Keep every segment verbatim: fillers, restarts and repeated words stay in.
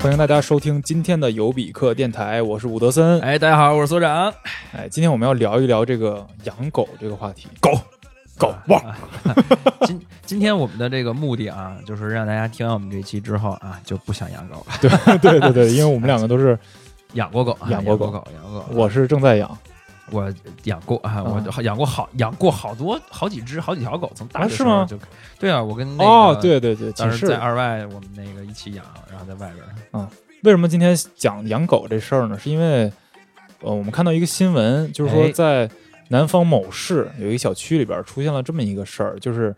欢迎大家收听今天的尤比克电台，我是伍德森。哎，大家好，我是所长。哎，今天我们要聊一聊这个养狗这个话题。狗，狗汪。今今天我们的这个目的啊，就是让大家听完我们这期之后啊，就不想养狗了。对对对对，因为我们两个都是养过狗，养过狗，养过狗。我是正在养。我养过啊，我养过好养过好多好几只好几条狗，从大学时候就、啊、对啊，我跟那个哦对对对，当时在二外我们那个一起养，然后在外边啊、嗯。为什么今天讲养狗这事儿呢？是因为呃，我们看到一个新闻，就是说在南方某市有一个小区里边出现了这么一个事儿，就是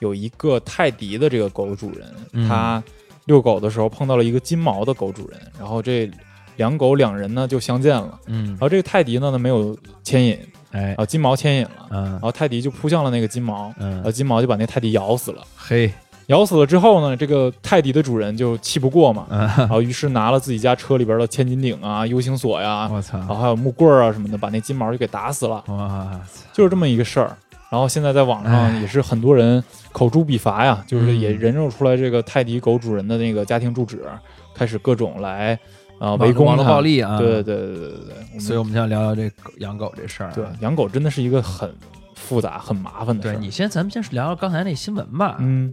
有一个泰迪的这个狗主人，嗯、他遛狗的时候碰到了一个金毛的狗主人，然后这。两狗两人呢就相见了，嗯，然后这个泰迪呢没有牵引，哎，啊金毛牵引了，嗯，然后泰迪就扑向了那个金毛，嗯，然后金毛就把那泰迪咬死了，嘿，咬死了之后呢，这个泰迪的主人就气不过嘛，嗯、然后于是拿了自己家车里边的千斤顶啊、U 型锁呀，我操，然后还有木棍啊什么的，把那金毛就给打死了，哇，就是这么一个事儿。然后现在在网上也是很多人口诛笔伐呀，就是也人肉出来这个泰迪狗主人的那个家庭住址，嗯、开始各种来。啊，围攻网络暴力啊！对对对对对，所以我们要聊聊这狗养狗这事儿。对，养狗真的是一个很复杂、很麻烦的事儿。对你先，咱们先聊聊刚才那新闻吧。嗯，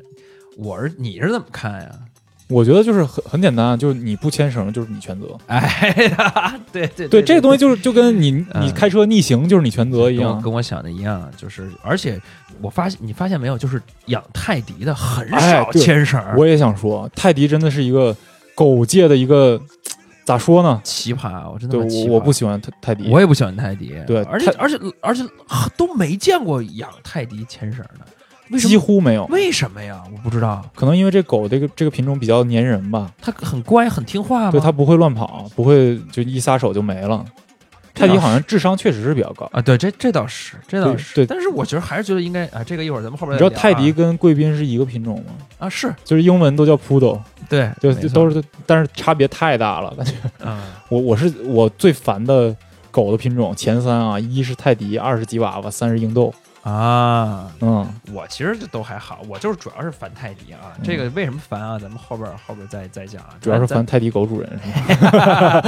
我是你是怎么看呀？我觉得就是很很简单，就是你不牵绳就是你全责。哎呀，对对 对, 对, 对, 对，这个东西就是就跟你你开车逆行就是你全责一样，嗯、跟我想的一样。就是而且我发现你发现没有，就是养泰迪的很少牵绳、哎。我也想说，泰迪真的是一个狗界的一个。咋说呢？奇葩，我真的奇葩。对，我我不喜欢泰迪，我也不喜欢泰迪。对，而且而且而且都没见过养泰迪牵绳的，为什么几乎没有？为什么呀？我不知道，可能因为这狗这个这个品种比较粘人吧。它很乖，很听话吗？对，它不会乱跑，不会就一撒手就没了。泰迪好像智商确实是比较高啊，对，这这倒是，这倒是，对。但是我觉得还是觉得应该啊，这个一会儿咱们后边再聊、啊。你知道泰迪跟贵宾是一个品种吗？啊，是，就是英文都叫 Poodle， 对，就就都是，但是差别太大了，感觉。嗯，我我是我最烦的狗的品种前三啊，一是泰迪，二是吉娃娃，三是英斗。啊，嗯，我其实都还好，我就是主要是烦泰迪啊。嗯、这个为什么烦啊？咱们后边后边再再讲啊。主要是烦泰迪狗主人是吧？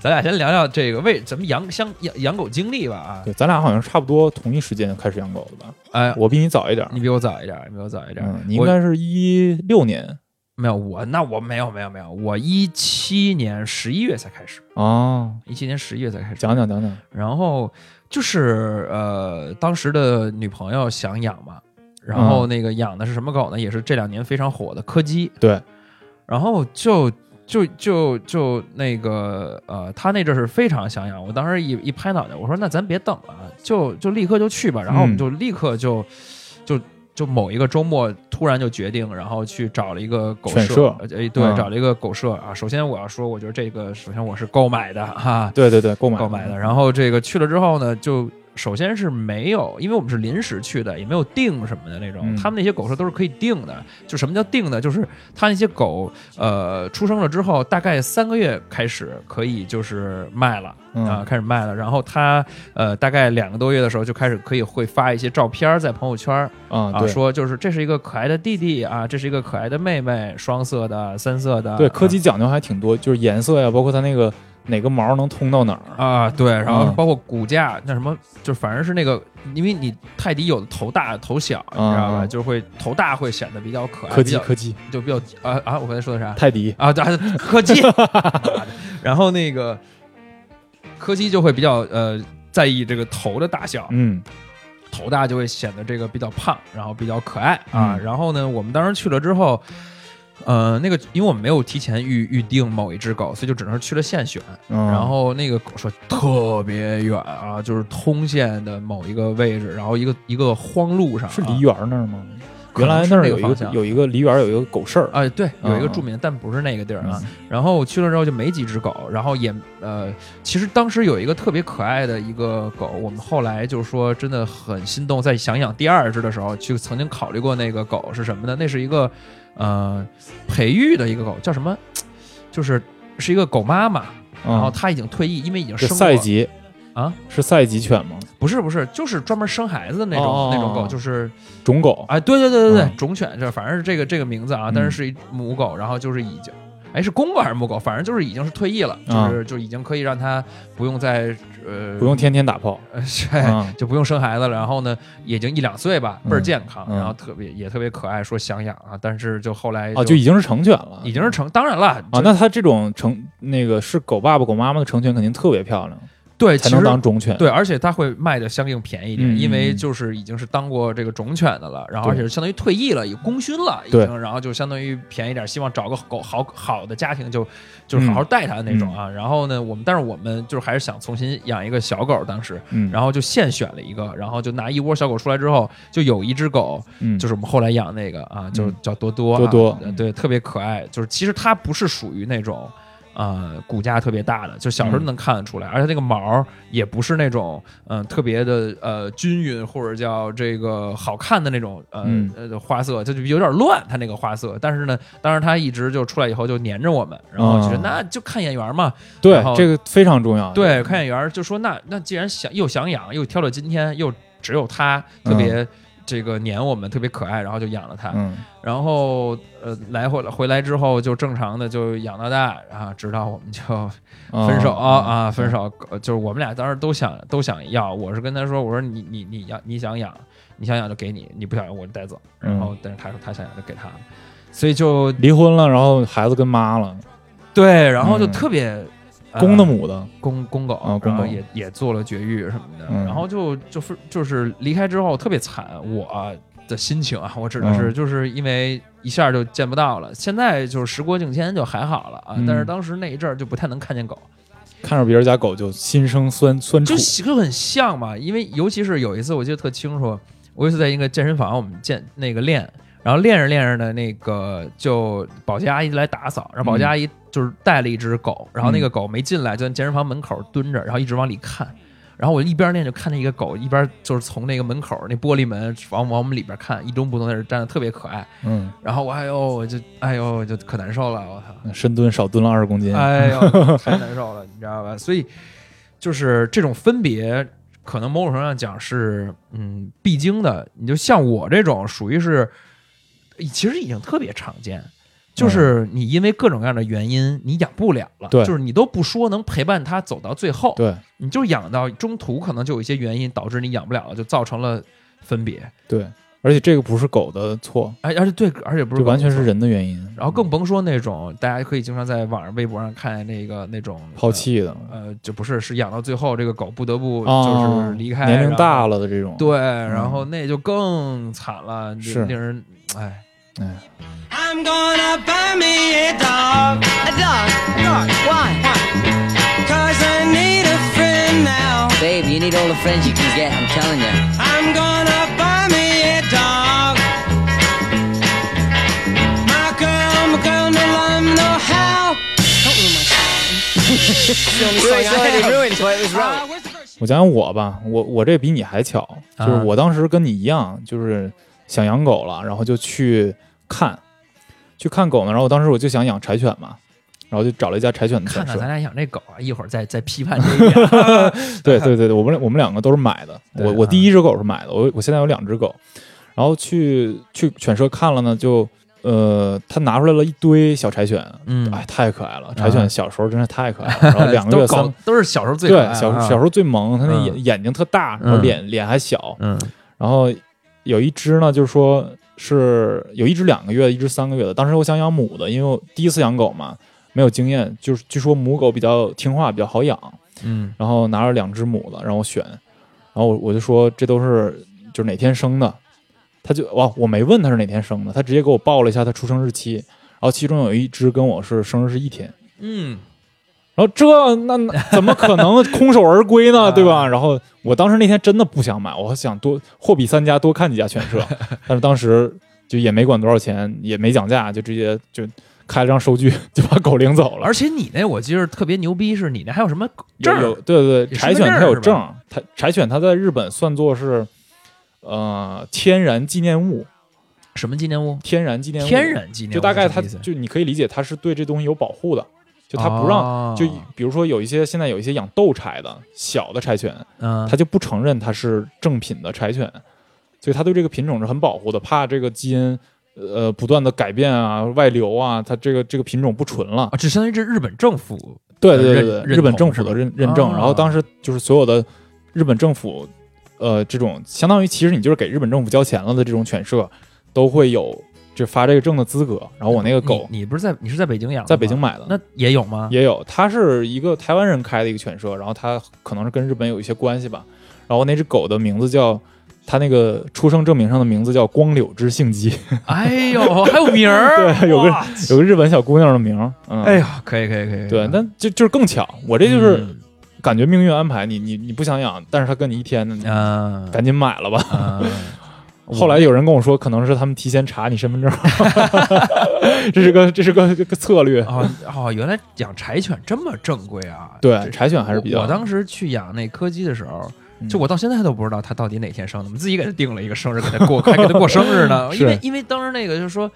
咱俩先聊聊这个为咱们养相养养狗经历吧啊。对，咱俩好像差不多同一时间开始养狗的吧？哎，我比你早一点，你比我早一点，你比我早一点。嗯、你应该是一六年，没有我那我没有没有没有，我一七年十一月才开始哦，一七年十一月才开始。讲讲讲讲，然后。就是呃，当时的女朋友想养嘛，然后那个养的是什么狗呢？嗯、也是这两年非常火的柯基。对，然后就就就就那个呃，她那阵是非常想养，我当时一一拍脑袋，我说那咱别等了，就就立刻就去吧。然后我们就立刻就、嗯、就就某一个周末突然就决定，然后去找了一个狗舍，哎，对、嗯，找了一个狗舍啊。首先我要说，我觉得这个首先我是购买的哈、啊，对对对，购买购买的。然后这个去了之后呢，就首先是没有，因为我们是临时去的，也没有订什么的那种。嗯、他们那些狗舍都是可以订的，就什么叫订的，就是他那些狗呃出生了之后，大概三个月开始可以就是卖了。啊，开始卖了，然后他呃，大概两个多月的时候就开始可以会发一些照片在朋友圈啊、嗯，啊，说就是这是一个可爱的弟弟啊，这是一个可爱的妹妹，双色的、三色的。对，柯基讲究还挺多，就是颜色呀，包括它那个哪个毛能通到哪儿啊，对，然后包括骨架、嗯、那什么，就反正是那个，因为你泰迪有的头大头小，你知道吧？嗯、就会头大会显得比较可爱，柯基柯基就比较啊啊，我刚才说的啥？泰迪啊，对，柯基，然后那个。柯基就会比较呃在意这个头的大小，嗯，头大就会显得这个比较胖，然后比较可爱啊。嗯、然后呢，我们当时去了之后，呃，那个因为我们没有提前预预定某一只狗，所以就只能去了现选。嗯、然后那个狗舍特别远啊，就是通县的某一个位置，然后一个一个荒路上、啊，是梨园那儿吗？原来那儿有一个有一个梨园有一个狗舍啊，对，有一个著名、嗯，但不是那个地儿啊。嗯、然后去了之后就没几只狗，然后也呃，其实当时有一个特别可爱的一个狗，我们后来就是说真的很心动，在想养第二只的时候，就曾经考虑过那个狗是什么呢？那是一个呃培育的一个狗，叫什么？就是是一个狗妈妈，嗯、然后她已经退役，因为已经生过赛级啊，是赛级犬吗？不是不是，就是专门生孩子的那种、哦、那种狗，就是种狗。哎，对对对对对，嗯、种犬，这反正是这个这个名字啊，但是是一母狗，然后就是已经哎，是公狗还是母狗？反正就是已经是退役了，就是、嗯、就已经可以让它不用再呃不用天天打炮，对、嗯，就不用生孩子了。然后呢，已经一两岁吧，倍儿健康，嗯、然后特别也特别可爱，说想养啊，但是就后来就啊，就已经是成犬了，已经是成，当然了啊，那它这种成那个是狗爸爸狗妈妈的成犬，肯定特别漂亮。对，才能当种犬。对，而且它会卖的相应便宜一点、嗯，因为就是已经是当过这个种犬的了，然后而且相当于退役了，也功勋了，已经，然后就相当于便宜点。希望找个狗好好的家庭就，就就是好好带它的那种啊、嗯。然后呢，我们但是我们就是还是想重新养一个小狗，当时，嗯、然后就现选了一个，然后就拿一窝小狗出来之后，就有一只狗，嗯、就是我们后来养那个啊，就叫多多、啊嗯、多多、嗯，对，特别可爱。就是其实它不是属于那种。呃，骨架特别大的，就小时候能看得出来，嗯、而且那个毛也不是那种嗯、呃、特别的呃均匀或者叫这个好看的那种呃、嗯、呃花色，就有点乱，它那个花色。但是呢，当时它一直就出来以后就黏着我们，然后觉得、嗯、那就看眼缘嘛。对，这个非常重要。对，看眼缘就说那那既然想又想养，又挑了今天，又只有它特别。嗯这个黏我们特别可爱，然后就养了它，嗯、然后呃来回回来之后就正常的就养到大啊，直到我们就分手、哦、啊，分手、嗯、就是我们俩当时都想都想要，我是跟他说，我说你你你要你想养你想养就给你，你不想养我就带走，然后但是他说他想养就给他，所以就离婚了，然后孩子跟妈了，对，然后就特别。嗯公的母的、呃、公公狗、哦、公狗也也做了绝育什么的、嗯、然后就就是就是离开之后特别惨，我的心情啊，我指的是就是因为一下就见不到了，现在就是时过境迁就还好了啊、嗯、但是当时那一阵就不太能看见狗，看着别人家狗就心生酸酸楚，就很像嘛，因为尤其是有一次我记得特清楚，我有一次在一个健身房我们健那个练，然后练着练着的那个就保洁阿姨来打扫，然后保洁阿姨就是带了一只狗、嗯、然后那个狗没进来就在健身房门口蹲着，然后一直往里看，然后我一边练就看那个狗一边就是从那个门口那玻璃门往往我们里边看，一动不动在这站着，特别可爱，嗯，然后我哎呦我就哎呦我就可难受了，我操，深蹲少蹲了二十公斤，哎呦太难受了你知道吧，所以就是这种分别可能某种程度上讲是嗯必经的，你就像我这种属于是其实已经特别常见，就是你因为各种各样的原因你养不了了，对，就是你都不说能陪伴它走到最后，对，你就养到中途可能就有一些原因导致你养不了了，就造成了分别，对，而且这个不是狗的错，哎，而且对，而且不是，完全是人的原因。然后更甭说那种大家可以经常在网上、微博上看那个那种抛弃的，呃，就不是是养到最后，这个狗不得不就是离开，哦、年龄大了的这种。对，然后那就更惨了，嗯、就令人哎哎。I'm gonna buy me a dog, a dog, dog. Why? Cause I need a friend now. Babe, you need all the friends you can get. I'm telling you. I'm gonna buy me.我讲讲我吧，我我这比你还巧，就是我当时跟你一样，就是想养狗了，然后就去看，去看狗呢。然后当时我就想养柴犬嘛，然后就找了一家柴犬的犬舍。看看咱俩养这狗啊，一会儿再再批判这一点。对对对对，我们我们两个都是买的，我我第一只狗是买的，我我现在有两只狗，然后去去犬舍看了呢，就。呃，他拿出来了一堆小柴犬，嗯，哎，太可爱了！柴犬小时候真是太可爱了，嗯、然后两个月三 都, 都是小时候最可爱、啊、对，小小时候最萌，他那眼、嗯、眼睛特大，然后脸、嗯、脸还小，嗯，然后有一只呢，就是说是有一只两个月，一只三个月的。当时我想养母的，因为我第一次养狗嘛，没有经验，就是据说母狗比较听话，比较好养，嗯，然后拿了两只母的让我选，然后我我就说这都是就是哪天生的。他就哇，我没问他是哪天生的，他直接给我报了一下他出生日期，然后其中有一只跟我是生日是一天，嗯，然后这那怎么可能空手而归呢，对吧？然后我当时那天真的不想买，我想多货比三家多看几家犬舍，但是当时就也没管多少钱，也没讲价，就直接就。开了张收据就把狗领走了，而且你那我记得特别牛逼，是你那还有什么证？有有对对，柴犬它有证，它柴犬它在日本算作是。呃，天然纪念物，什么纪念物？天然纪念物，天然纪念物，就大概它就你可以理解，它是对这东西有保护的，就它不让，哦、就比如说有一些现在有一些养斗柴的小的柴犬，嗯，它就不承认它是正品的柴犬，所以它对这个品种是很保护的，怕这个基因呃不断的改变啊、外流啊，它这个这个品种不纯了啊，只相当于是日本政府对对对对日本政府的认认证、啊，然后当时就是所有的日本政府呃这种相当于其实你就是给日本政府交钱了的这种犬舍都会有。就发这个证的资格，然后我那个狗，你, 你不是在你是在北京养的，在北京买的，那也有吗？也有，它是一个台湾人开的一个犬舍，然后它可能是跟日本有一些关系吧。然后那只狗的名字叫，它那个出生证明上的名字叫光柳之幸基。哎呦，还有名儿，对，有个有个日本小姑娘的名儿、嗯。哎呀，可以可以可以，对，那就就是更巧，我这就是。嗯感觉命运安排你，你你不想养，但是他跟你一天呢，啊、赶紧买了吧、啊。后来有人跟我说，可能是他们提前查你身份证，这是个这是个这个策略啊、哦哦。原来养柴犬这么正规啊？对，柴犬还是比较。我, 我当时去养那柯基的时候，就我到现在都不知道他到底哪天生的，我自己给他定了一个生日，给他过，还给他过生日呢。因为因为当时那个就是说。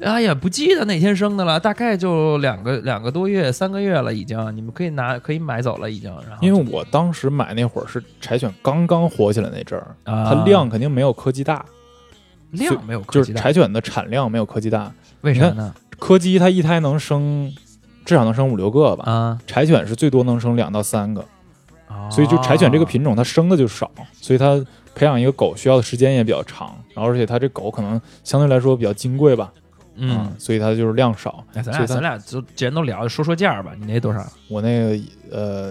哎呀，不记得哪天生的了，大概就两个两个多月、三个月了，已经。你们可以拿，可以买走了，已经。然后因为我当时买那会儿是柴犬刚刚火起来那阵儿、啊，它量肯定没有柯基大，量没有柯基大，就是柴犬的产量没有柯基大。为啥呢？柯基它一胎能生至少能生五六个吧，啊、柴犬是最多能生两到三个、啊，所以就柴犬这个品种它生的就少，所以它培养一个狗需要的时间也比较长，然后而且它这狗可能相对来说比较金贵吧。嗯, 嗯，所以它就是量少。哎、咱俩咱俩就既然都聊，说说价吧。你那多少？我那个呃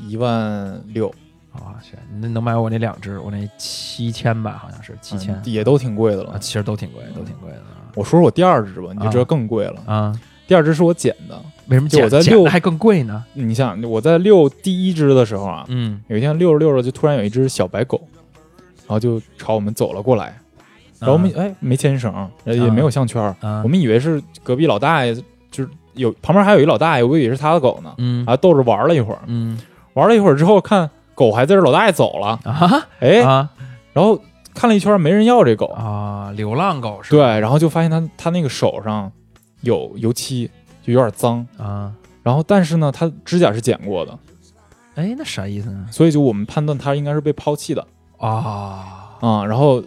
一万六啊，行、哦，你能买我那两只？我那七千吧，好像是七千、嗯，也都挺贵的了。啊、其实都挺贵，都挺贵的。我说说我第二只吧，你就知道更贵了啊。啊第二只是我捡的，为什么捡？我在六捡的还更贵呢？你想，我在遛第一只的时候啊，嗯，有一天遛着遛着就突然有一只小白狗，然后就朝我们走了过来。然后我们哎没牵绳，也没有项圈、啊，我们以为是隔壁老大爷，就是有旁边还有一老大爷，我以为是他的狗呢，嗯，还逗着玩了一会儿，嗯，玩了一会儿之后看狗还在这，老大爷走了啊，哎啊，然后看了一圈没人要这狗啊，流浪狗是吧？对，然后就发现他他那个手上有油漆，就有点脏啊，然后但是呢，他指甲是剪过的，哎，那啥意思呢？所以就我们判断他应该是被抛弃的啊啊、嗯，然后。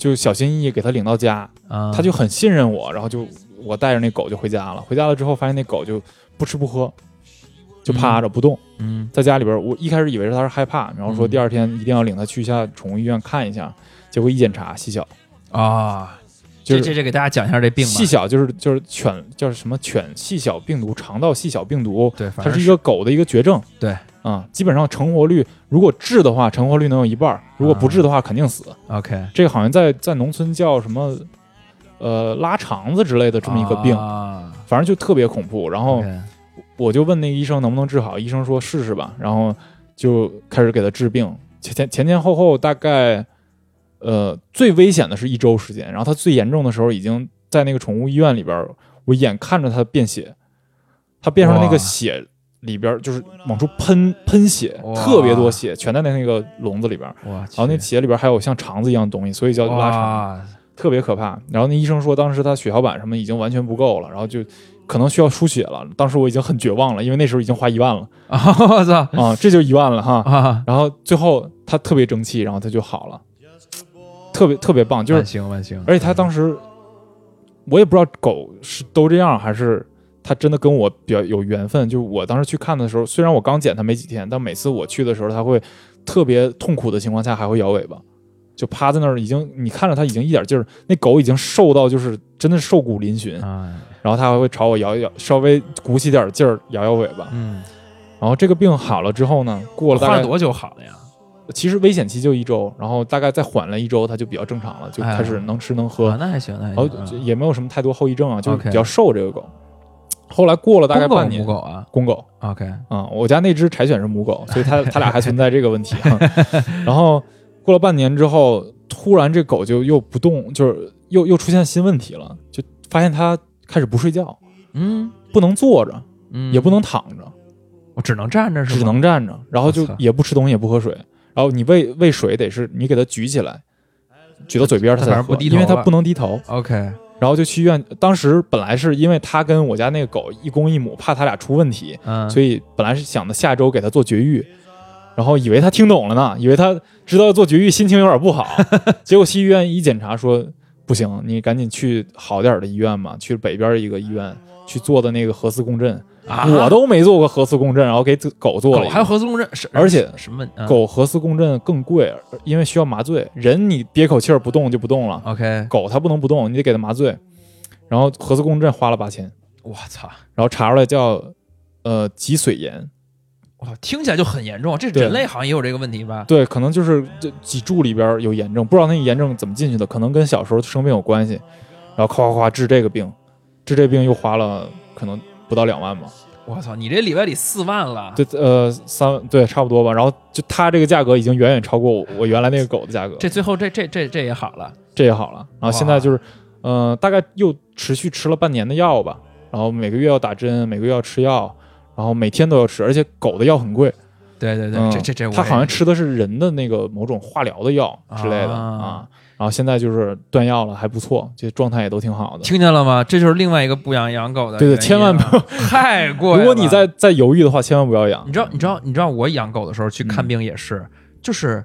就小心翼翼给他领到家、嗯、他就很信任我，然后就我带着那狗就回家了。回家了之后发现那狗就不吃不喝，就趴着不动。嗯，在家里边我一开始以为他是害怕，然后说第二天一定要领他去一下宠物医院看一下，结果一检查细小啊，就是、这这这给大家讲一下这病吧。细小就是就是犬叫什么犬细小病毒、肠道细小病毒，对，它是一个狗的一个绝症。对。啊、嗯，基本上成活率，如果治的话，成活率能有一半；如果不治的话，肯定死。啊、OK， 这个好像在在农村叫什么，呃，拉肠子之类的这么一个病，啊、反正就特别恐怖。然后、okay. 我就问那个医生能不能治好，医生说试试吧，然后就开始给他治病。前前前前后后大概，呃，最危险的是一周时间，然后他最严重的时候已经在那个宠物医院里边，我眼看着他变血，他变成那个血。里边就是往出喷喷血，特别多血，全在那个笼子里边。然后那血里边还有像肠子一样的东西，所以叫拉肠，特别可怕。然后那医生说，当时他血小板什么已经完全不够了，然后就可能需要输血了。当时我已经很绝望了，因为那时候已经花一万了。我操啊，这就一万了哈、啊。然后最后他特别争气，然后他就好了，特别特别棒，就是万幸万幸。而且他当时我也不知道狗是都这样还是。他真的跟我比较有缘分，就是我当时去看的时候，虽然我刚捡他没几天，但每次我去的时候，他会特别痛苦的情况下还会摇尾巴，就趴在那儿，已经你看着他已经一点劲儿，那狗已经瘦到就是真的是瘦骨嶙峋、哎，然后他还会朝我摇一摇，稍微鼓起点劲儿摇摇尾巴。嗯，然后这个病好了之后呢，过了大概花多久好了呀？其实危险期就一周，然后大概再缓了一周，它就比较正常了，就开始能吃能喝。哎啊、那还行，那还行、啊，然后也没有什么太多后遗症啊，就是比较瘦这个狗。Okay。后来过了大概半年，公狗啊，公狗 ，OK， 啊、嗯，我家那只柴犬是母狗，所以它它俩还存在这个问题。然后过了半年之后，突然这狗就又不动，就是又又出现新问题了，就发现它开始不睡觉，嗯，不能坐着，嗯，也不能躺着，我只能站着是吧？只能站着，然后就也不吃东西，也不喝水，然后你喂喂水得是你给它举起来，举到嘴边它才喝，因为它不能低头 ，OK。然后就去医院，当时本来是因为他跟我家那个狗一公一母，怕他俩出问题、嗯、所以本来是想的下周给他做绝育，然后以为他听懂了呢，以为他知道要做绝育，心情有点不好结果去医院一检查说不行，你赶紧去好点的医院嘛，去北边一个医院去做的那个核磁共振、啊、我都没做过核磁共振，然后给狗做了，狗还有核磁共振，而且什么、啊、狗核磁共振更贵，因为需要麻醉，人你憋口气儿不动就不动了 OK， 狗它不能不动，你得给它麻醉，然后核磁共振花了八千，我操！然后查出来叫呃脊髓炎，哇，听起来就很严重，这人类好像也有这个问题吧？对，可能就是脊柱里边有炎症，不知道那炎症怎么进去的，可能跟小时候生病有关系。然后夸夸夸治这个病，治这病又花了可能不到两万吧。我操，你这里外里四万了？对，呃，三对差不多吧。然后就他这个价格已经远远超过 我, 我原来那个狗的价格。这最后这这这这也好了，这也好了。然后现在就是呃，大概又持续吃了半年的药吧。然后每个月要打针，每个月要吃药，然后每天都要吃，而且狗的药很贵。对对对，嗯、这这这，它好像吃的是人的那个某种化疗的药之类的 啊, 啊。然后现在就是断药了，还不错，这状态也都挺好的。听见了吗？这就是另外一个不养养狗的。对对，千万不要，太过了。如果你在在犹豫的话，千万不要养。你知道，你知道，你知道，我养狗的时候去看病也是，嗯、就是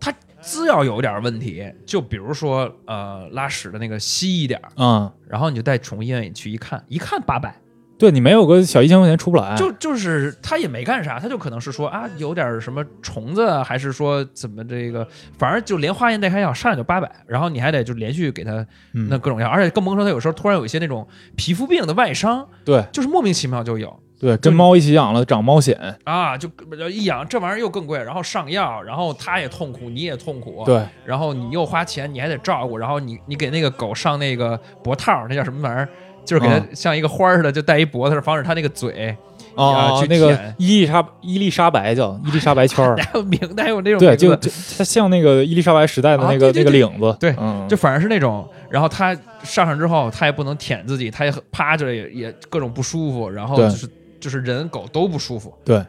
它只要有点问题，就比如说呃拉屎的那个稀一点，嗯，然后你就带宠物医院去一看，一看八百。对，你没有个小一千块钱出不来，就就是他也没干啥，他就可能是说啊有点什么虫子，还是说怎么这个，反正就连化验带开药上来就八百，然后你还得就连续给他那各种药，嗯、而且更甭说他有时候突然有一些那种皮肤病的外伤，对，就是莫名其妙就有。对，跟猫一起养了，长猫癣啊，就一养这玩意儿又更贵，然后上药，然后它也痛苦，你也痛苦，对，然后你又花钱，你还得照顾，然后你你给那个狗上那个脖套，那叫什么玩意儿？就是给它像一个花似的，就戴一脖子，防止它那个嘴啊、哦哦、那个伊丽莎伊丽莎白叫伊丽莎白圈儿，还有名字，还有那种对，就它像那个伊丽莎白时代的那个、啊、对对对那个领子，对、嗯，就反正是那种。然后它上上之后，它也不能舔自己，它也趴着也也各种不舒服，然后就是。就是人狗都不舒服，对，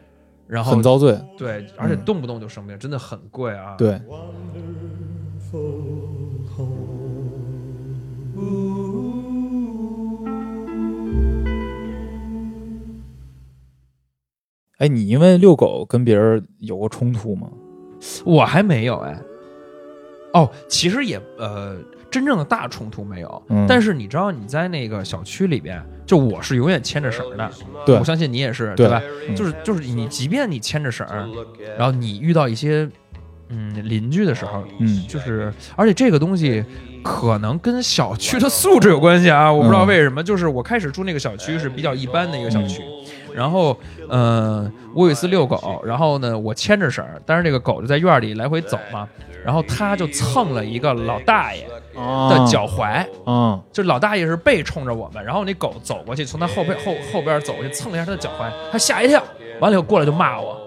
然后很遭罪，对，而且动不动就生病，嗯、真的很贵啊。对。哎，你因为遛狗跟别人有过冲突吗？我还没有哎。哦，其实也呃。真正的大冲突没有、嗯，但是你知道你在那个小区里边，就我是永远牵着绳的，对，我相信你也是， 对, 对吧？嗯、就是就是你，即便你牵着绳，然后你遇到一些嗯邻居的时候，嗯，就是而且这个东西可能跟小区的素质有关系啊，我不知道为什么，嗯、就是我开始住那个小区是比较一般的一个小区，嗯、然后嗯、呃，我有一次遛狗，然后呢我牵着绳，但是这个狗就在院里来回走嘛。然后他就蹭了一个老大爷的脚踝，嗯、啊，就老大爷是背冲着我们，然后那狗走过去，从他后边后后边走过去蹭了一下他的脚踝，他吓一跳，完了以后过来就骂我，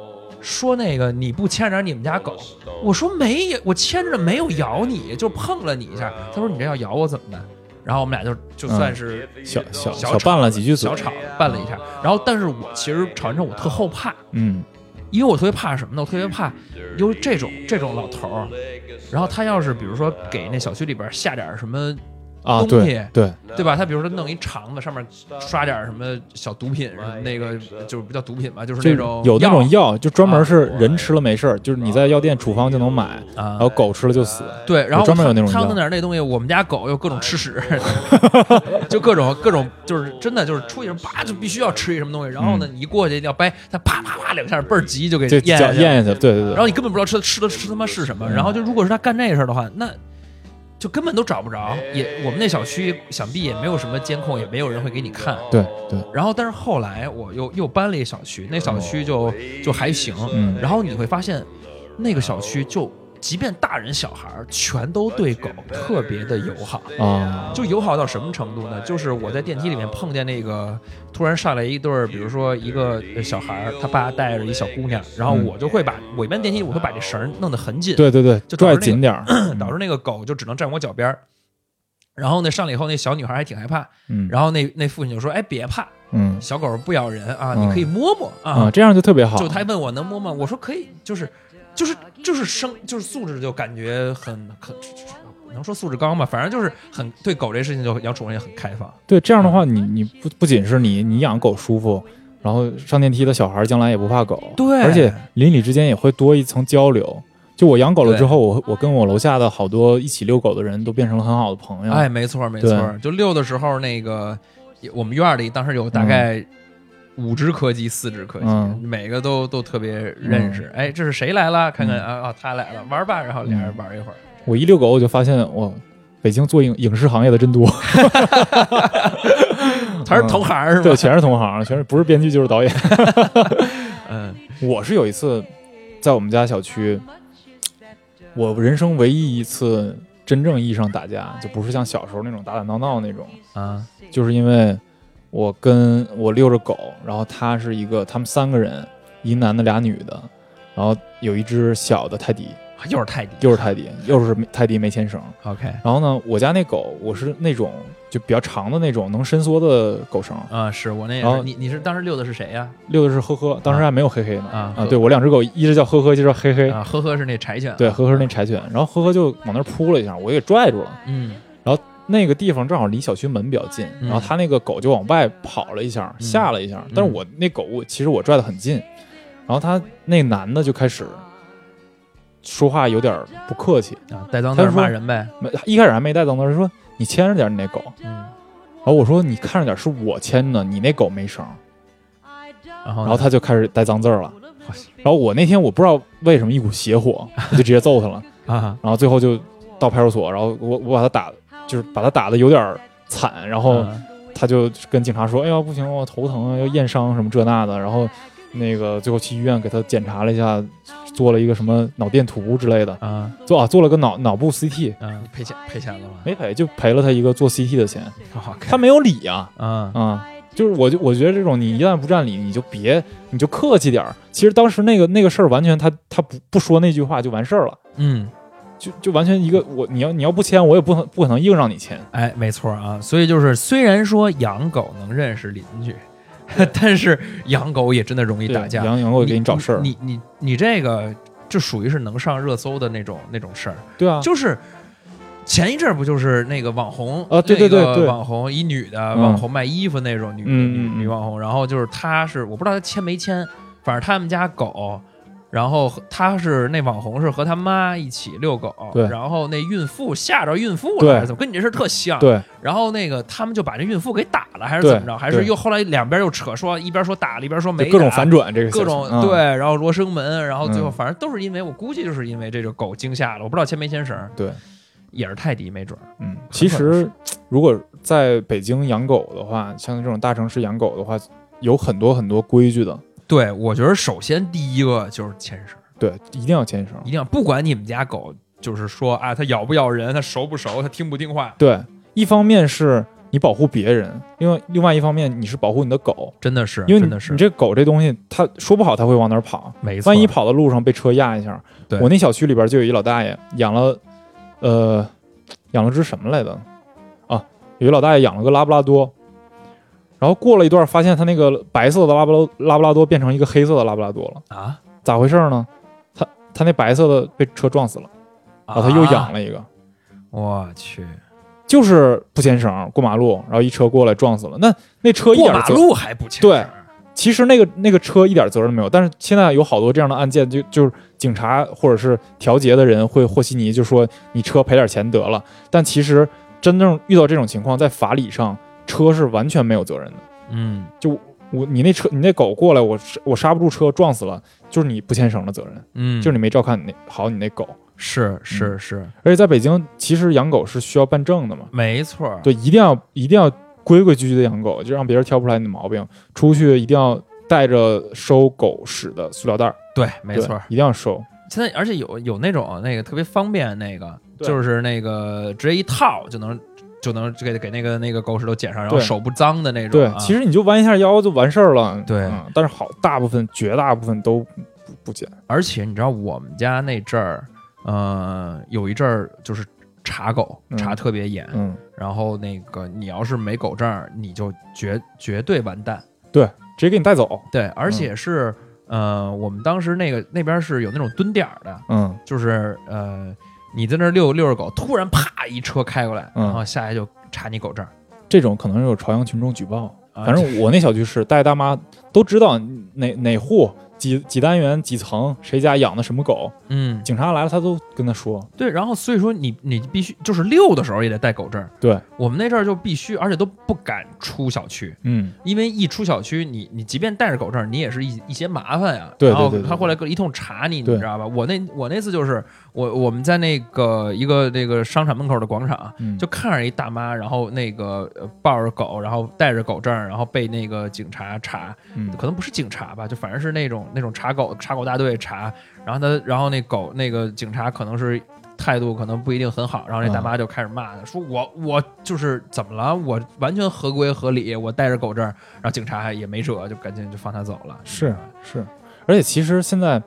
说那个你不牵着你们家狗，我说没，我牵着没有咬你，就碰了你一下，他说你这要咬我怎么办？然后我们俩就就算是、嗯、小小小拌了几句嘴，小吵拌了一下，然后但是我其实吵完之后我特后怕，嗯。因为我特别怕什么呢？我特别怕有这种这种老头儿，然后他要是比如说给那小区里边下点什么东西，啊、对对对吧？他比如说弄一肠子，上面刷点什么小毒品，那个就是不叫毒品吧，就是那种有那种药，就专门是人吃了没事儿、啊，就是你在药店处方就能买，啊、然后狗吃了就死。对，然后专门有那种药。他弄点那东西，我们家狗又各种吃屎，就各种各种，就是真的就是出去啪就必须要吃一什么东西，然后呢、嗯、一过去要掰，它啪啪啪两下倍儿急就给咽下去，咽下去，对对对。然后你根本不知道吃的吃的吃他妈是什么，然后就如果是他干这事儿的话，那。就根本都找不着，也我们那小区想必也没有什么监控，也没有人会给你看。对对。然后，但是后来我又又搬了一小区，那小区就就还行。嗯。然后你会发现，那个小区就即便大人小孩全都对狗特别的友好啊、嗯，就友好到什么程度呢？就是我在电梯里面碰见那个突然上来一对，比如说一个小孩，他爸带着一小姑娘，然后我就会把、嗯、我一般电梯我会把这绳弄得很紧，对对对，就拽、那个、紧点儿，导致那个狗就只能站我脚边。然后呢，上来以后那小女孩还挺害怕，嗯，然后那那父亲就说：“哎，别怕。”嗯，小狗不咬人啊，嗯、你可以摸摸啊、嗯，这样就特别好。就他问我能摸吗？我说可以，就是，就是，就是生，就是素质就感觉很很，能说素质高吗？反正就是很对狗这事情就养宠物也很开放。对，这样的话你你不不仅是你你养狗舒服，然后上电梯的小孩将来也不怕狗，对，而且邻里之间也会多一层交流。就我养狗了之后，我我跟我楼下的好多一起遛狗的人都变成了很好的朋友。哎，没错没错，就遛的时候那个我们院里当时有大概、嗯。五只柯基，四只柯基、嗯，每个都都特别认识。哎，这是谁来了？看看、嗯、啊啊，他来了，玩吧。然后俩人玩一会儿。我一遛狗，我就发现，哇，北京做影影视行业的真多，全是同行是吧、嗯？对，全是同行，全是不是编剧就是导演。嗯，我是有一次在我们家小区，我人生唯一一次真正意义上打架，就不是像小时候那种打打闹闹那种啊，就是因为。我跟我遛着狗，然后他是一个，他们三个人，一男的俩女的，然后有一只小的泰迪，又是泰迪，又是泰迪，又是泰迪没牵绳。OK， 然后呢，我家那狗我是那种就比较长的那种能伸缩的狗绳啊、嗯，是我那也是。你你是当时遛的是谁呀、啊？遛的是呵呵，当时还没有黑黑呢啊。啊，对我两只狗，一只叫呵呵，一只叫黑黑啊。呵呵是那柴犬，对，呵呵是那柴犬。然后呵呵就往那扑了一下，我也给拽住了，嗯。那个地方正好离小区门比较近，嗯、然后他那个狗就往外跑了一下，嗯、吓了一下。但是我那狗，我其实我拽得很近，然后他那男的就开始说话有点不客气啊，带脏字骂人呗。一开始还没带脏字，说你牵着点你那狗、嗯，然后我说你看着点，是我牵的，你那狗没绳。然后，然后他就开始带脏字了。然后我那天我不知道为什么一股邪火，我就直接揍他了啊。然后最后就到派出所，然后我我把他打。就是把他打得有点惨，然后他就跟警察说：“哎呀，不行，我头疼啊，要验伤什么这那的。”然后那个最后去医院给他检查了一下，做了一个什么脑电图之类的啊，做啊做了个脑脑部 C T， 嗯，赔钱赔钱了吗？没赔，就赔了他一个做 C T 的钱。他没有理啊，啊、嗯、啊、嗯，就是我就我觉得这种你一旦不占理，你就别你就客气点。其实当时那个那个事儿完全他他不不说那句话就完事儿了，嗯。就就完全一个我你要你要不签我也不不可能硬让你签，哎，没错啊，所以就是虽然说养狗能认识邻居，但是养狗也真的容易打架，养养狗也给你找事儿，你你 你, 你这个就属于是能上热搜的那种那种事儿，对啊，就是前一阵不就是那个网红啊，对对 对, 对，那个、网红一女的、嗯、网红卖衣服那种女、嗯、女女网红，然后就是她是我不知道她签没签，反正他们家狗。然后他是那网红是和他妈一起遛狗，然后那孕妇吓着孕妇了还是怎么，跟你这事特像，对，然后那个他们就把这孕妇给打了还是怎么着，还是又后来两边又扯，说一边说打了一边说没打，各种反转，这个各种、嗯、对，然后罗生门，然后最后反正都是因为、嗯、我估计就是因为这个狗惊吓了，我不知道牵没牵绳，对，也是泰迪没准，嗯，其实如果在北京养狗的话，像这种大城市养狗的话有很多很多规矩的，对，我觉得首先第一个就是牵绳，对，一定要牵绳，一定要，不管你们家狗，就是说啊，它咬不咬人，它熟不熟，它听不听话。对，一方面是你保护别人，另外另外一方面你是保护你的狗，真的是，因为 你, 真的是你这狗这东西，它说不好它会往哪儿跑，没错，万一跑到路上被车压一下。对，我那小区里边就有一老大爷养了，呃，养了只什么来的啊？有一老大爷养了个拉布拉多。然后过了一段，发现他那个白色的拉布拉拉布拉多变成一个黑色的拉布拉多了啊？咋回事呢？他他那白色的被车撞死了，然后他又养了一个。啊、我去，就是不牵绳过马路，然后一车过来撞死了。那那车一点过马路还不牵绳？对，其实那个那个车一点责任没有。但是现在有好多这样的案件，就就是警察或者是调解的人会和稀泥，就说你车赔点钱得了。但其实真正遇到这种情况，在法理上。车是完全没有责任的，嗯，就我你那车你那狗过来，我我刹不住车撞死了，就是你不牵绳的责任，嗯，就是你没照看你那好你那狗，是是是、嗯，而且在北京其实养狗是需要办证的嘛，没错，对，一定要一定要规规矩矩的养狗，就让别人挑不出来你的毛病，出去一定要带着收狗屎的塑料袋，对，没错，一定要收。现在而且有有那种那个特别方便，那个就是那个直接一套就能。就能给给那个那个狗屎都捡上，然后手不脏的那种。对，啊、其实你就弯一下腰就完事儿了。对、嗯，但是好大部分、绝大部分都不不捡。而且你知道我们家那阵儿，呃，有一阵儿就是查狗查特别严、嗯嗯，然后那个你要是没狗证，你就绝绝对完蛋。对，直接给你带走。对，而且是、嗯、呃，我们当时那个那边是有那种蹲点的，嗯，就是呃。你在那遛遛着狗，突然啪一车开过来，嗯、然后下来就查你狗证，这种可能是有朝阳群众举报。反正我那小区是大爷大妈都知道哪哪户几几单元几层谁家养的什么狗，嗯，警察来了他都跟他说。对，然后所以说你你必须就是遛的时候也得带狗证。对，我们那阵儿就必须，而且都不敢出小区，嗯，因为一出小区，你你即便带着狗证，你也是一一些麻烦呀、啊。对，然后他过来一通查你，你知道吧？我那我那次就是我我们在那个一个那个商场门口的广场，嗯、就看着一大妈，然后那个抱着狗，然后带着狗证，然后被那个警察查，嗯、可能不是警察吧，就反正是那种。那种查狗查狗大队查，然后他然后那狗那个警察可能是态度可能不一定很好，然后那大妈就开始骂他，说我我就是怎么了，我完全合规合理，我带着狗证，然后警察也没辙，就赶紧就放他走了。是是，而且其实现在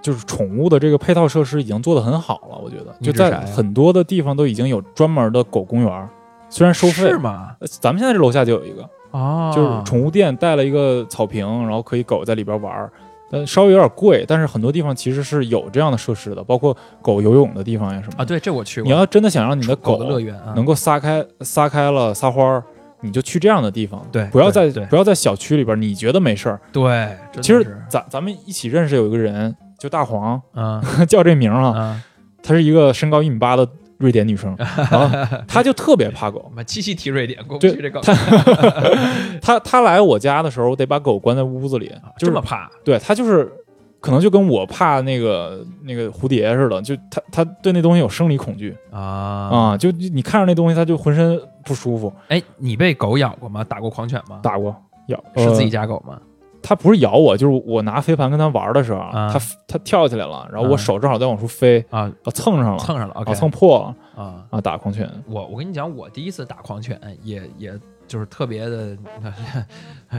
就是宠物的这个配套设施已经做得很好了，我觉得就在很多的地方都已经有专门的狗公园，虽然收费是吗？咱们现在这楼下就有一个。啊，就是宠物店带了一个草坪，然后可以狗在里边玩，但稍微有点贵，但是很多地方其实是有这样的设施的，包括狗游泳的地方呀什么啊。对，这我去过。你要真的想让你的狗乐园能够撒开撒开了撒欢，你就去这样的地方。对，不要在不要在小区里边，你觉得没事儿。对，其实咱咱们一起认识有一个人，就大黄，嗯，叫这名啊，嗯，她是一个身高一米八的。瑞典女生，然后她就特别怕狗。七七提瑞典，过不去这狗。她她来我家的时候，我得把狗关在屋子里，就是、这么怕。对，她就是可能就跟我怕那个那个蝴蝶似的，就她她对那东西有生理恐惧啊啊、嗯！就你看着那东西，她就浑身不舒服。哎，你被狗咬过吗？打过狂犬吗？打过，咬、呃、是自己家狗吗？它不是咬我，就是我拿飞盘跟它玩的时候，它、啊、它跳起来了，然后我手正好在往出飞啊，我蹭上了，蹭上了， okay, 啊，蹭破了啊啊！打狂犬，我我跟你讲，我第一次打狂犬也也就是特别的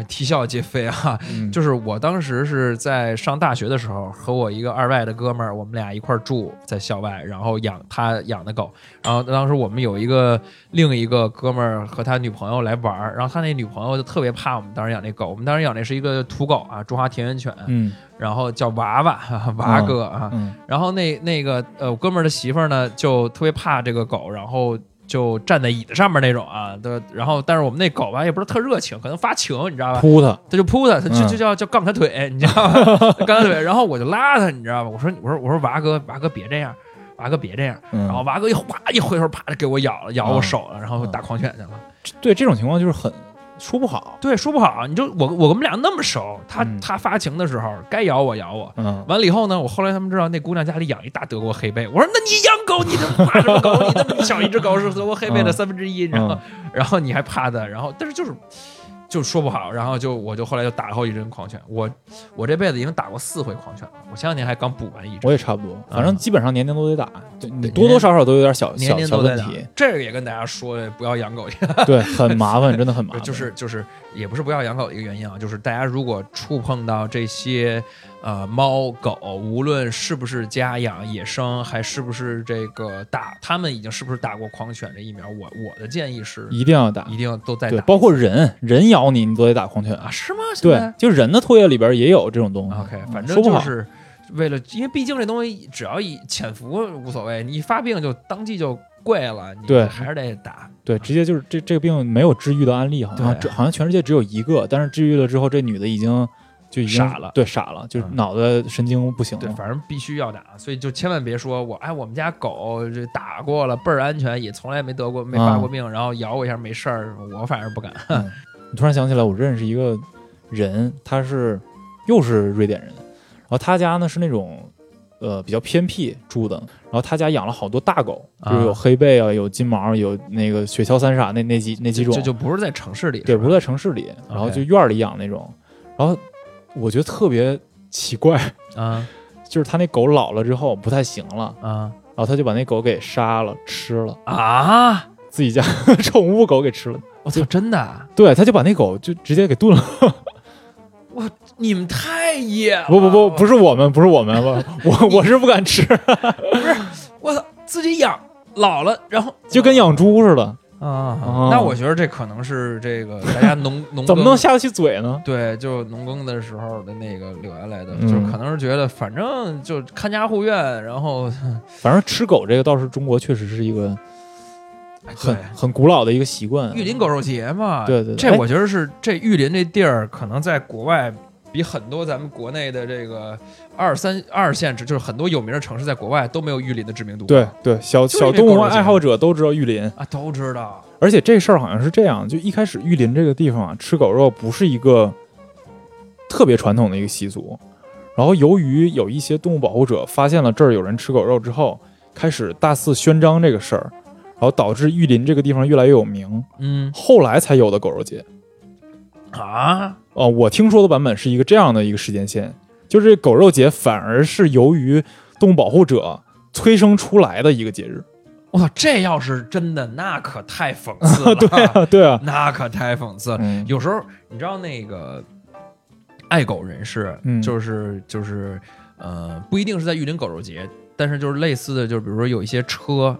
啼笑皆非啊、嗯，就是我当时是在上大学的时候，和我一个二外的哥们儿，我们俩一块住在校外，然后养他养的狗，然后当时我们有一个另一个哥们儿和他女朋友来玩，然后他那女朋友就特别怕我们当时养那狗，我们当时养那是一个土狗啊，中华田园犬，嗯，然后叫娃娃娃哥啊、嗯嗯，然后那那个呃我哥们儿的媳妇儿呢就特别怕这个狗，然后。就站在椅子上面那种啊，对，然后但是我们那狗吧也不是特热情，可能发情，你知道吧？扑它，它就扑它，它就就叫叫杠它腿，你知道吧？杠它腿，然后我就拉它，你知道吧？我说我说我说娃哥娃哥别这样，娃哥别这样，嗯、然后娃哥一哗一回头，啪就给我咬了，咬我手了，嗯、然后打狂犬去了。对，这种情况就是很说不好，对，说不好，你就我我们俩那么熟，它它、嗯、发情的时候该咬我咬我，嗯，完了以后呢，我后来他们知道那姑娘家里养一大德国黑背，我说那你养。狗，你这怕什么狗？你那么小一只狗是德国黑背的三分之一，然后，然后你还怕它，然后但是就是就说不好，然后就我就后来就打了好几针狂犬，我我这辈子已经打过四回狂犬了，我前两年还刚补完一针，我也差不多，反正基本上年年都得打，嗯、你多多少少都有点小年年都得打小问题。这个也跟大家说，不要养狗去，对，很麻烦，真的很麻烦。就是就是也不是不要养狗的一个原因啊，就是大家如果触碰到这些。呃，猫狗无论是不是家养野生，还是不是这个打，他们已经是不是打过狂犬这疫苗？我我的建议是一定要打，一定要都在打。对，包括人，人咬你，你都得打狂犬啊？是吗？对，就人的唾液里边也有这种东西。OK， 反正就是为了，因为毕竟这东西只要一潜伏无所谓，你一发病就当即就贵了，你还是得打。对，对，直接就是这这个病没有治愈的案例，好像好像全世界只有一个，但是治愈了之后，这女的已经。就傻了，对，傻了，就是脑子神经不行了、嗯。对，反正必须要打，所以就千万别说我哎，我们家狗这打过了，倍儿安全，也从来没得过，没发过病，嗯、然后咬我一下没事儿，我反正不敢、嗯。你突然想起来，我认识一个人，他是又是瑞典人，然后他家呢是那种呃比较偏僻住的，然后他家养了好多大狗，就是有黑背啊，有金毛，有那个雪橇三傻那那几那几种，这就不是在城市里，对，不是在城市里，然后就院里养那种， okay. 然后。我觉得特别奇怪啊，就是他那狗老了之后不太行了啊，然后他就把那狗给杀了吃了啊，自己家宠物狗给吃了。我、哦、操，真的、啊？对，他就把那狗就直接给炖了。哇，你们太野了！不不不，不是我们，不是我们，我我是不敢吃。不是，我操，自己养老了，然后就跟养猪似的。啊、嗯，那我觉得这可能是这个大家农农怎么能下得去嘴呢？对，就农耕的时候的那个留下来的，嗯、就可能是觉得反正就看家护院，然后反正吃狗这个倒是中国确实是一个很、哎、很古老的一个习惯，玉林狗肉节嘛。对 对, 对，这我觉得是这玉林这地儿可能在国外比很多咱们国内的这个二三二线城，就是很多有名的城市，在国外都没有玉林的知名度。对对，小小动物爱好者都知道玉林啊，都知道。而且这事儿好像是这样，就一开始玉林这个地方啊，吃狗肉不是一个特别传统的一个习俗。然后由于有一些动物保护者发现了这儿有人吃狗肉之后，开始大肆宣张这个事儿，然后导致玉林这个地方越来越有名。嗯，后来才有的狗肉节。啊，哦、呃，我听说的版本是一个这样的一个时间线，就是狗肉节反而是由于动物保护者催生出来的一个节日。哇、哦，这要是真的，那可太讽刺了。对啊，对啊，那可太讽刺了、嗯。有时候你知道那个爱狗人士，嗯、就是就是呃，不一定是在玉林狗肉节，但是就是类似的，就是比如说有一些车。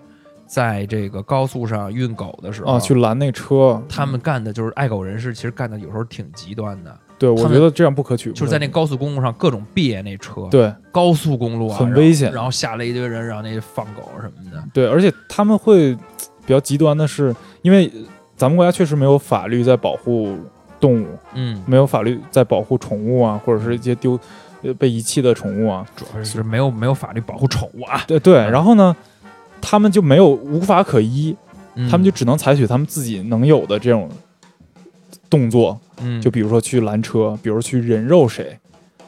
在这个高速上运狗的时候啊，去拦那车，他们干的就是爱狗人士，其实干的有时候挺极端的。对，我觉得这样不可取，就是在那高速公路上各种别那车。对，高速公路啊，很危险。然后下来一堆人，然后那放狗什么的。对，而且他们会比较极端的是，因为咱们国家确实没有法律在保护动物，嗯，没有法律在保护宠物啊，或者是一些丢被遗弃的宠物啊，主要是没有没有法律保护宠物啊。对对，然后呢？他们就没有无法可依、嗯，他们就只能采取他们自己能有的这种动作，嗯、就比如说去拦车，比如去人肉谁、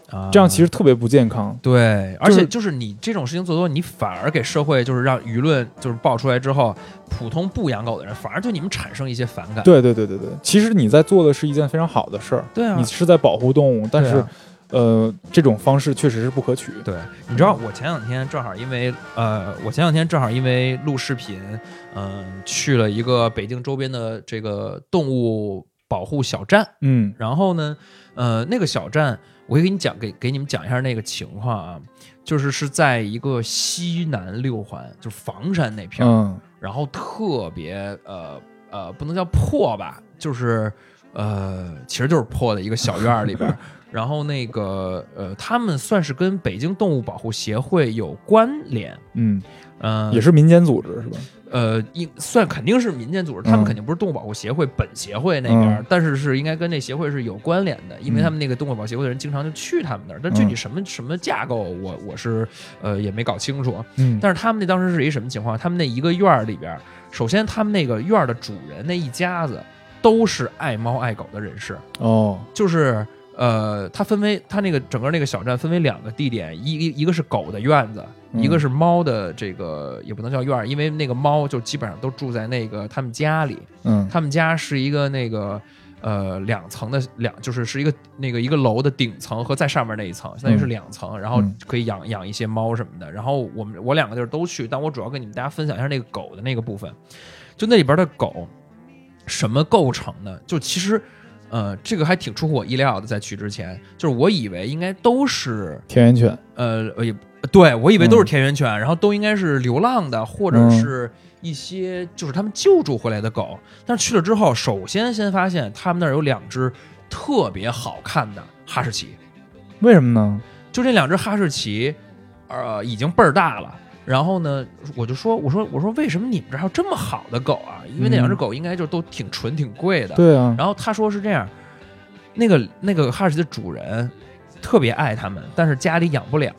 啊，这样其实特别不健康。对，而且就是你这种事情做多，你反而给社会就是让舆论就是爆出来之后，普通不养狗的人反而对你们产生一些反感。对对对对对，其实你在做的是一件非常好的事儿，对啊，你是在保护动物，但是。呃，这种方式确实是不可取。对，你知道我前两天正好因为呃，我前两天正好因为录视频，嗯、呃，去了一个北京周边的这个动物保护小站，嗯，然后呢，呃，那个小站，我给你讲，给给你们讲一下那个情况啊，就是是在一个西南六环，就是房山那片，嗯，然后特别呃呃，不能叫破吧，就是呃，其实就是破的一个小院里边。然后那个呃，他们算是跟北京动物保护协会有关联，嗯，呃，也是民间组织是吧？呃，算肯定是民间组织，他们肯定不是动物保护协会本协会那边，嗯、但是是应该跟那协会是有关联的，因为他们那个动物保护协会的人经常就去他们那儿，但具体什么、嗯、什么架构我，我我是呃也没搞清楚，嗯，但是他们那当时是一什么情况？他们那一个院里边，首先他们那个院的主人那一家子都是爱猫爱狗的人士，哦，就是。呃，它分为它那个整个那个小站分为两个地点，一一个是狗的院子，一个是猫的这个也不能叫院，因为那个猫就基本上都住在那个他们家里，嗯，他们家是一个那个呃两层的两就是是一个那个一个楼的顶层和在上面那一层，相当于是两层，然后可以养养一些猫什么的。然后我们我两个地儿都去，但我主要跟你们大家分享一下那个狗的那个部分，就那里边的狗什么构成的，就其实。呃，这个还挺出乎我意料的。在去之前，就是我以为应该都是田园犬，呃，也对我以为都是田园犬、嗯，然后都应该是流浪的，或者是一些就是他们救助回来的狗。嗯、但是去了之后，首先先发现他们那儿有两只特别好看的哈士奇，为什么呢？就这两只哈士奇，呃，已经倍儿大了。然后呢，我就说，我说，我说，为什么你们这还有这么好的狗啊？因为那两只狗应该就都挺纯、挺贵的。对啊。然后他说是这样，那个那个哈士奇的主人特别爱他们，但是家里养不了。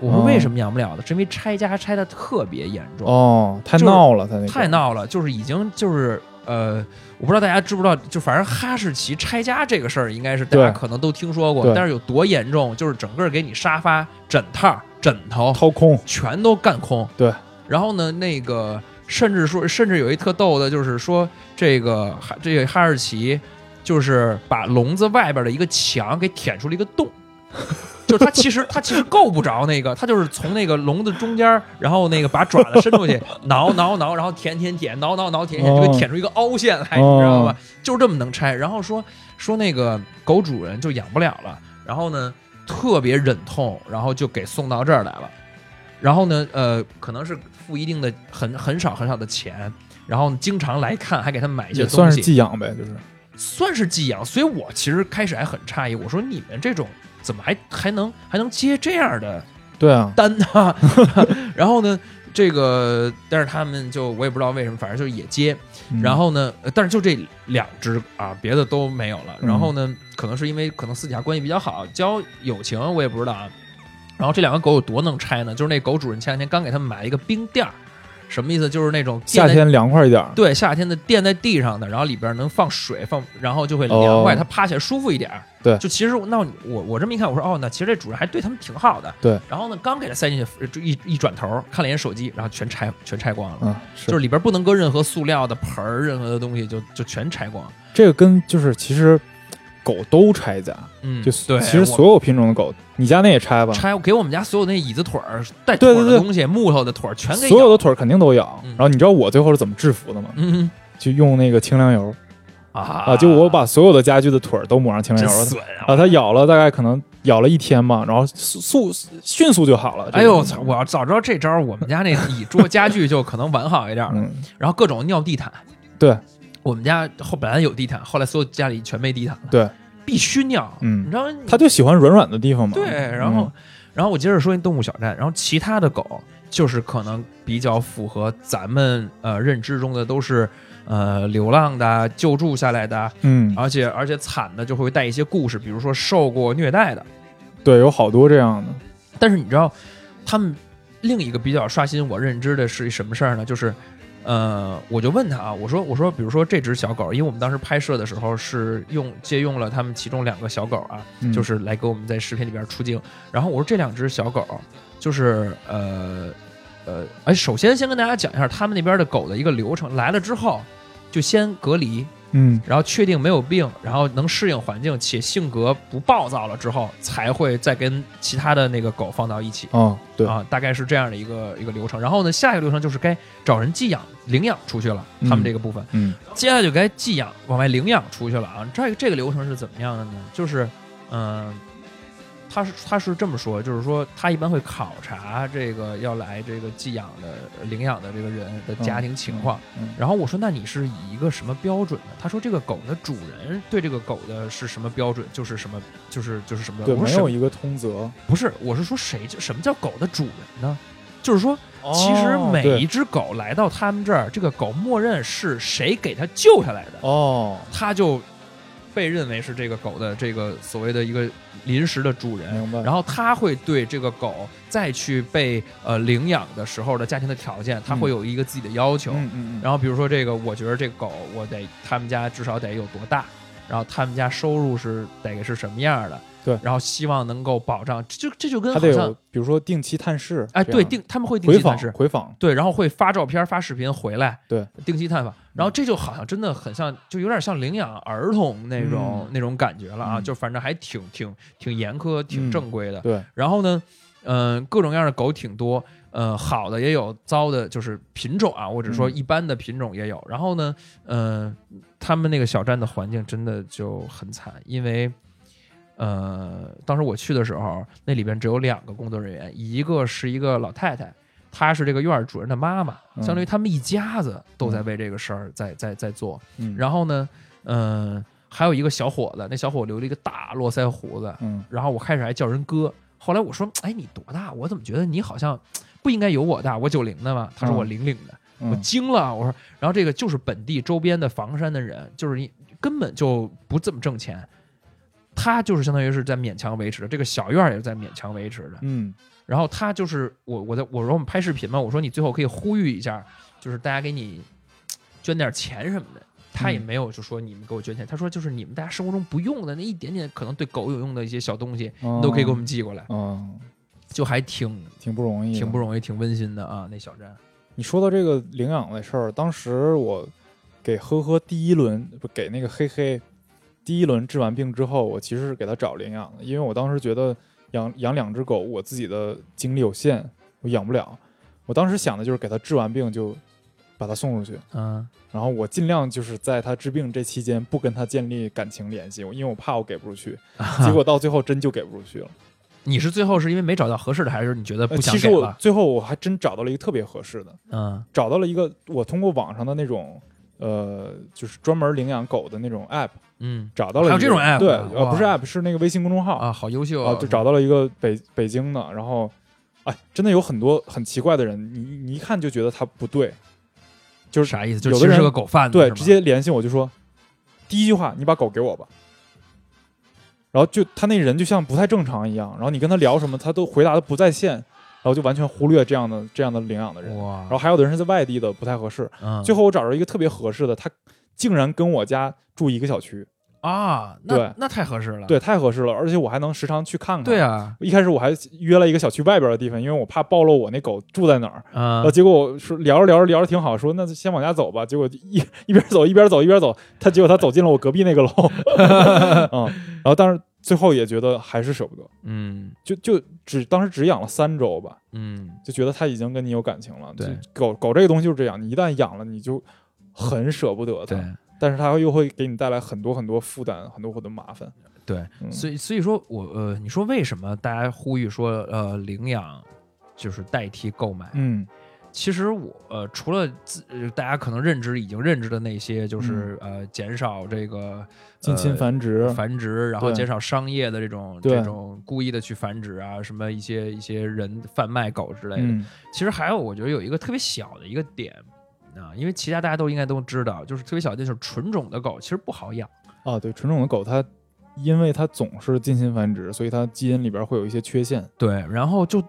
我说为什么养不了呢？是因为拆家拆的特别严重。哦，太闹了，他那太闹了，就是已经就是呃，我不知道大家知不知道，就反正哈士奇拆家这个事儿，应该是大家可能都听说过，但是有多严重，就是整个给你沙发、枕套。枕头掏空，全都干空。对，然后呢，那个甚至说，甚至有一特逗的，就是说这个这个哈士奇，就是把笼子外边的一个墙给舔出了一个洞，就是它其实它其实够不着那个，它就是从那个笼子中间，然后那个把爪子伸出去，挠挠挠，然后舔舔舔，挠挠挠，舔舔，就舔出一个凹陷来，你知道吧？就是这么能拆。然后说说那个狗主人就养不了了，然后呢？特别忍痛，然后就给送到这儿来了。然后呢，呃，可能是付一定的很很少很少的钱，然后经常来看，还给他们买一些东西，也算是寄养呗，就是算是寄养。所以我其实开始还很诧异，我说你们这种怎么还还能还能接这样的单、啊？对啊，单啊。然后呢，这个，但是他们就我也不知道为什么，反正就是野街。嗯、然后呢，但是就这两只啊，别的都没有了。然后呢，嗯、可能是因为可能私底下关系比较好，交友情我也不知道啊。然后这两个狗有多能拆呢？就是那狗主人前两天刚给他们买了一个冰垫儿。什么意思？就是那种夏天凉快一点，对，夏天的垫在地上的，然后里边能放水放，然后就会凉快，它、哦、趴起来舒服一点。对，就其实那我我这么一看，我说哦，那其实这主人还对他们挺好的。对，然后呢，刚给它塞进去，就一一转头看了一眼手机，然后全拆全拆光了。嗯，是就是里边不能搁任何塑料的盆儿，任何的东西就就全拆光。这个跟就是其实。狗都拆家，嗯，就对，其实所有品种的狗，你家那也拆吧？拆，给我们家所有那椅子腿儿、带腿的东西、对对对木头的腿儿全给咬，所有的腿儿肯定都咬、嗯。然后你知道我最后是怎么制服的吗？嗯，就用那个清凉油啊啊！就我把所有的家具的腿儿都抹上清凉油了，损啊！它咬了大概可能咬了一天吧，然后速迅速就好了。哎呦，我要早知道这招，我们家那椅桌家具就可能完好一点了。嗯、然后各种尿地毯，对。我们家后本来有地毯，后来所有家里全没地毯了。对，必须尿。嗯，你知道，他就喜欢软软的地方嘛。对，然后，嗯、然后我接着说动物小站，然后其他的狗就是可能比较符合咱们呃认知中的，都是呃流浪的、救助下来的，嗯，而且而且惨的就会带一些故事，比如说受过虐待的。对，有好多这样的。但是你知道，他们另一个比较刷新我认知的是什么事儿呢？就是。呃，我就问他啊，我说我说，比如说这只小狗，因为我们当时拍摄的时候是用借用了他们其中两个小狗啊、嗯，就是来给我们在视频里边出镜。然后我说这两只小狗，就是呃呃，哎，首先先跟大家讲一下他们那边的狗的一个流程，来了之后就先隔离，嗯，然后确定没有病，然后能适应环境且性格不暴躁了之后，才会再跟其他的那个狗放到一起。哦，对啊，大概是这样的一个一个流程。然后呢，下一个流程就是该找人寄养、领养出去了，他们这个部分。嗯，嗯接下来就该寄养往外领养出去了啊。这个这个流程是怎么样的呢？就是，嗯、呃，他是他是这么说，就是说他一般会考察这个要来这个寄养的、领养的这个人的家庭情况。嗯嗯嗯、然后我说，那你是以一个什么标准呢？他说，这个狗的主人对这个狗的是什么标准，就是什么，就是就是什么标准。对，没有一个通则。不是，我是说谁什么叫狗的主人呢？就是说，其实每一只狗来到他们这儿，这个狗默认是谁给它救下来的，哦，它就被认为是这个狗的这个所谓的一个临时的主人，然后它会对这个狗再去被呃领养的时候的家庭的条件，它会有一个自己的要求。嗯嗯嗯、然后比如说这个，我觉得这个狗我得他们家至少得有多大，然后他们家收入是得是什么样的。对，然后希望能够保障，这就这就跟好像他得有，比如说定期探视，哎，对，定他们会定期探视，回访，对，然后会发照片、发视频回来，对，定期探访，然后这就好像真的很像，就有点像领养儿童那种、嗯、那种感觉了啊，嗯、就反正还挺挺挺严苛、挺正规的。嗯、对，然后呢，嗯、呃，各种各样的狗挺多，呃，好的也有，糟的就是品种啊，或者说一般的品种也有。嗯、然后呢，嗯、呃，他们那个小站的环境真的就很惨，因为。呃，当时我去的时候，那里边只有两个工作人员，一个是一个老太太，她是这个院主任的妈妈，相当于他们一家子都在为这个事儿在、嗯、在 在, 在做。然后呢，嗯、呃，还有一个小伙子，那小伙留了一个大络腮胡子，嗯，然后我开始还叫人哥，后来我说，哎，你多大？我怎么觉得你好像不应该有我大？我九零的嘛，他说我零零的、嗯，我惊了，我说，然后这个就是本地周边的房山的人，就是你根本就不怎么挣钱。他就是相当于是在勉强维持的，这个小院也是在勉强维持的，嗯。然后他就是我，我在我说我们拍视频嘛，我说你最后可以呼吁一下，就是大家给你捐点钱什么的。他也没有就说你们给我捐钱，嗯、他说就是你们大家生活中不用的那一点点可能对狗有用的一些小东西，哦、你都可以给我们寄过来，哦、就还挺挺不容易，挺不容易，挺温馨的啊。那小站，你说到这个领养的事儿，当时我给呵呵第一轮不给那个黑黑。第一轮治完病之后，我其实是给他找领养的，因为我当时觉得养养两只狗，我自己的精力有限，我养不了。我当时想的就是给他治完病就把他送出去，嗯，然后我尽量就是在他治病这期间不跟他建立感情联系，因为我怕我给不出去。结果到最后真就给不出去了。你是最后是因为没找到合适的，还是你觉得不想给了？其实我最后我还真找到了一个特别合适的，嗯，找到了一个我通过网上的那种。呃，就是专门领养狗的那种 app， 嗯，找到了还有这种 app， 对，呃，不是 app， 是那个微信公众号啊，好优秀啊，就找到了一个北北京的，然后哎，真的有很多很奇怪的人，你你一看就觉得他不对，就是啥意思？就有的人是个狗贩子，对，直接联系我就说，第一句话你把狗给我吧，然后就他那人就像不太正常一样，然后你跟他聊什么，他都回答的不在线。然后就完全忽略这样的这样的领养的人，然后还有的人是在外地的不太合适、嗯、最后我找着一个特别合适的，他竟然跟我家住一个小区啊，那那太合适了，对，太合适了，而且我还能时常去看看，对啊，一开始我还约了一个小区外边的地方，因为我怕暴露我那狗住在哪儿、嗯、然后结果我说聊着聊着聊着挺好，说那先往家走吧，结果一一边走一边走一边走，他结果他走进了我隔壁那个楼、嗯、然后当时最后也觉得还是舍不得，嗯，就就只当时只养了三周吧，嗯，就觉得它已经跟你有感情了。对，狗狗这个东西就是这样，你一旦养了，你就很舍不得的，但是它又会给你带来很多很多负担，很多很多麻烦。对，嗯、所以所以说我呃，你说为什么大家呼吁说呃领养就是代替购买？嗯，其实我呃除了自、呃、大家可能认知已经认知的那些，就是、嗯、呃减少这个。近亲繁殖、呃、繁殖，然后减少商业的这种这种故意的去繁殖啊，什么一些一些人贩卖狗之类的、嗯、其实还有我觉得有一个特别小的一个点啊，因为其他大家都应该都知道，就是特别小的就是纯种的狗其实不好养啊，对，纯种的狗它因为它总是近亲繁殖，所以它基因里边会有一些缺陷，对，然后就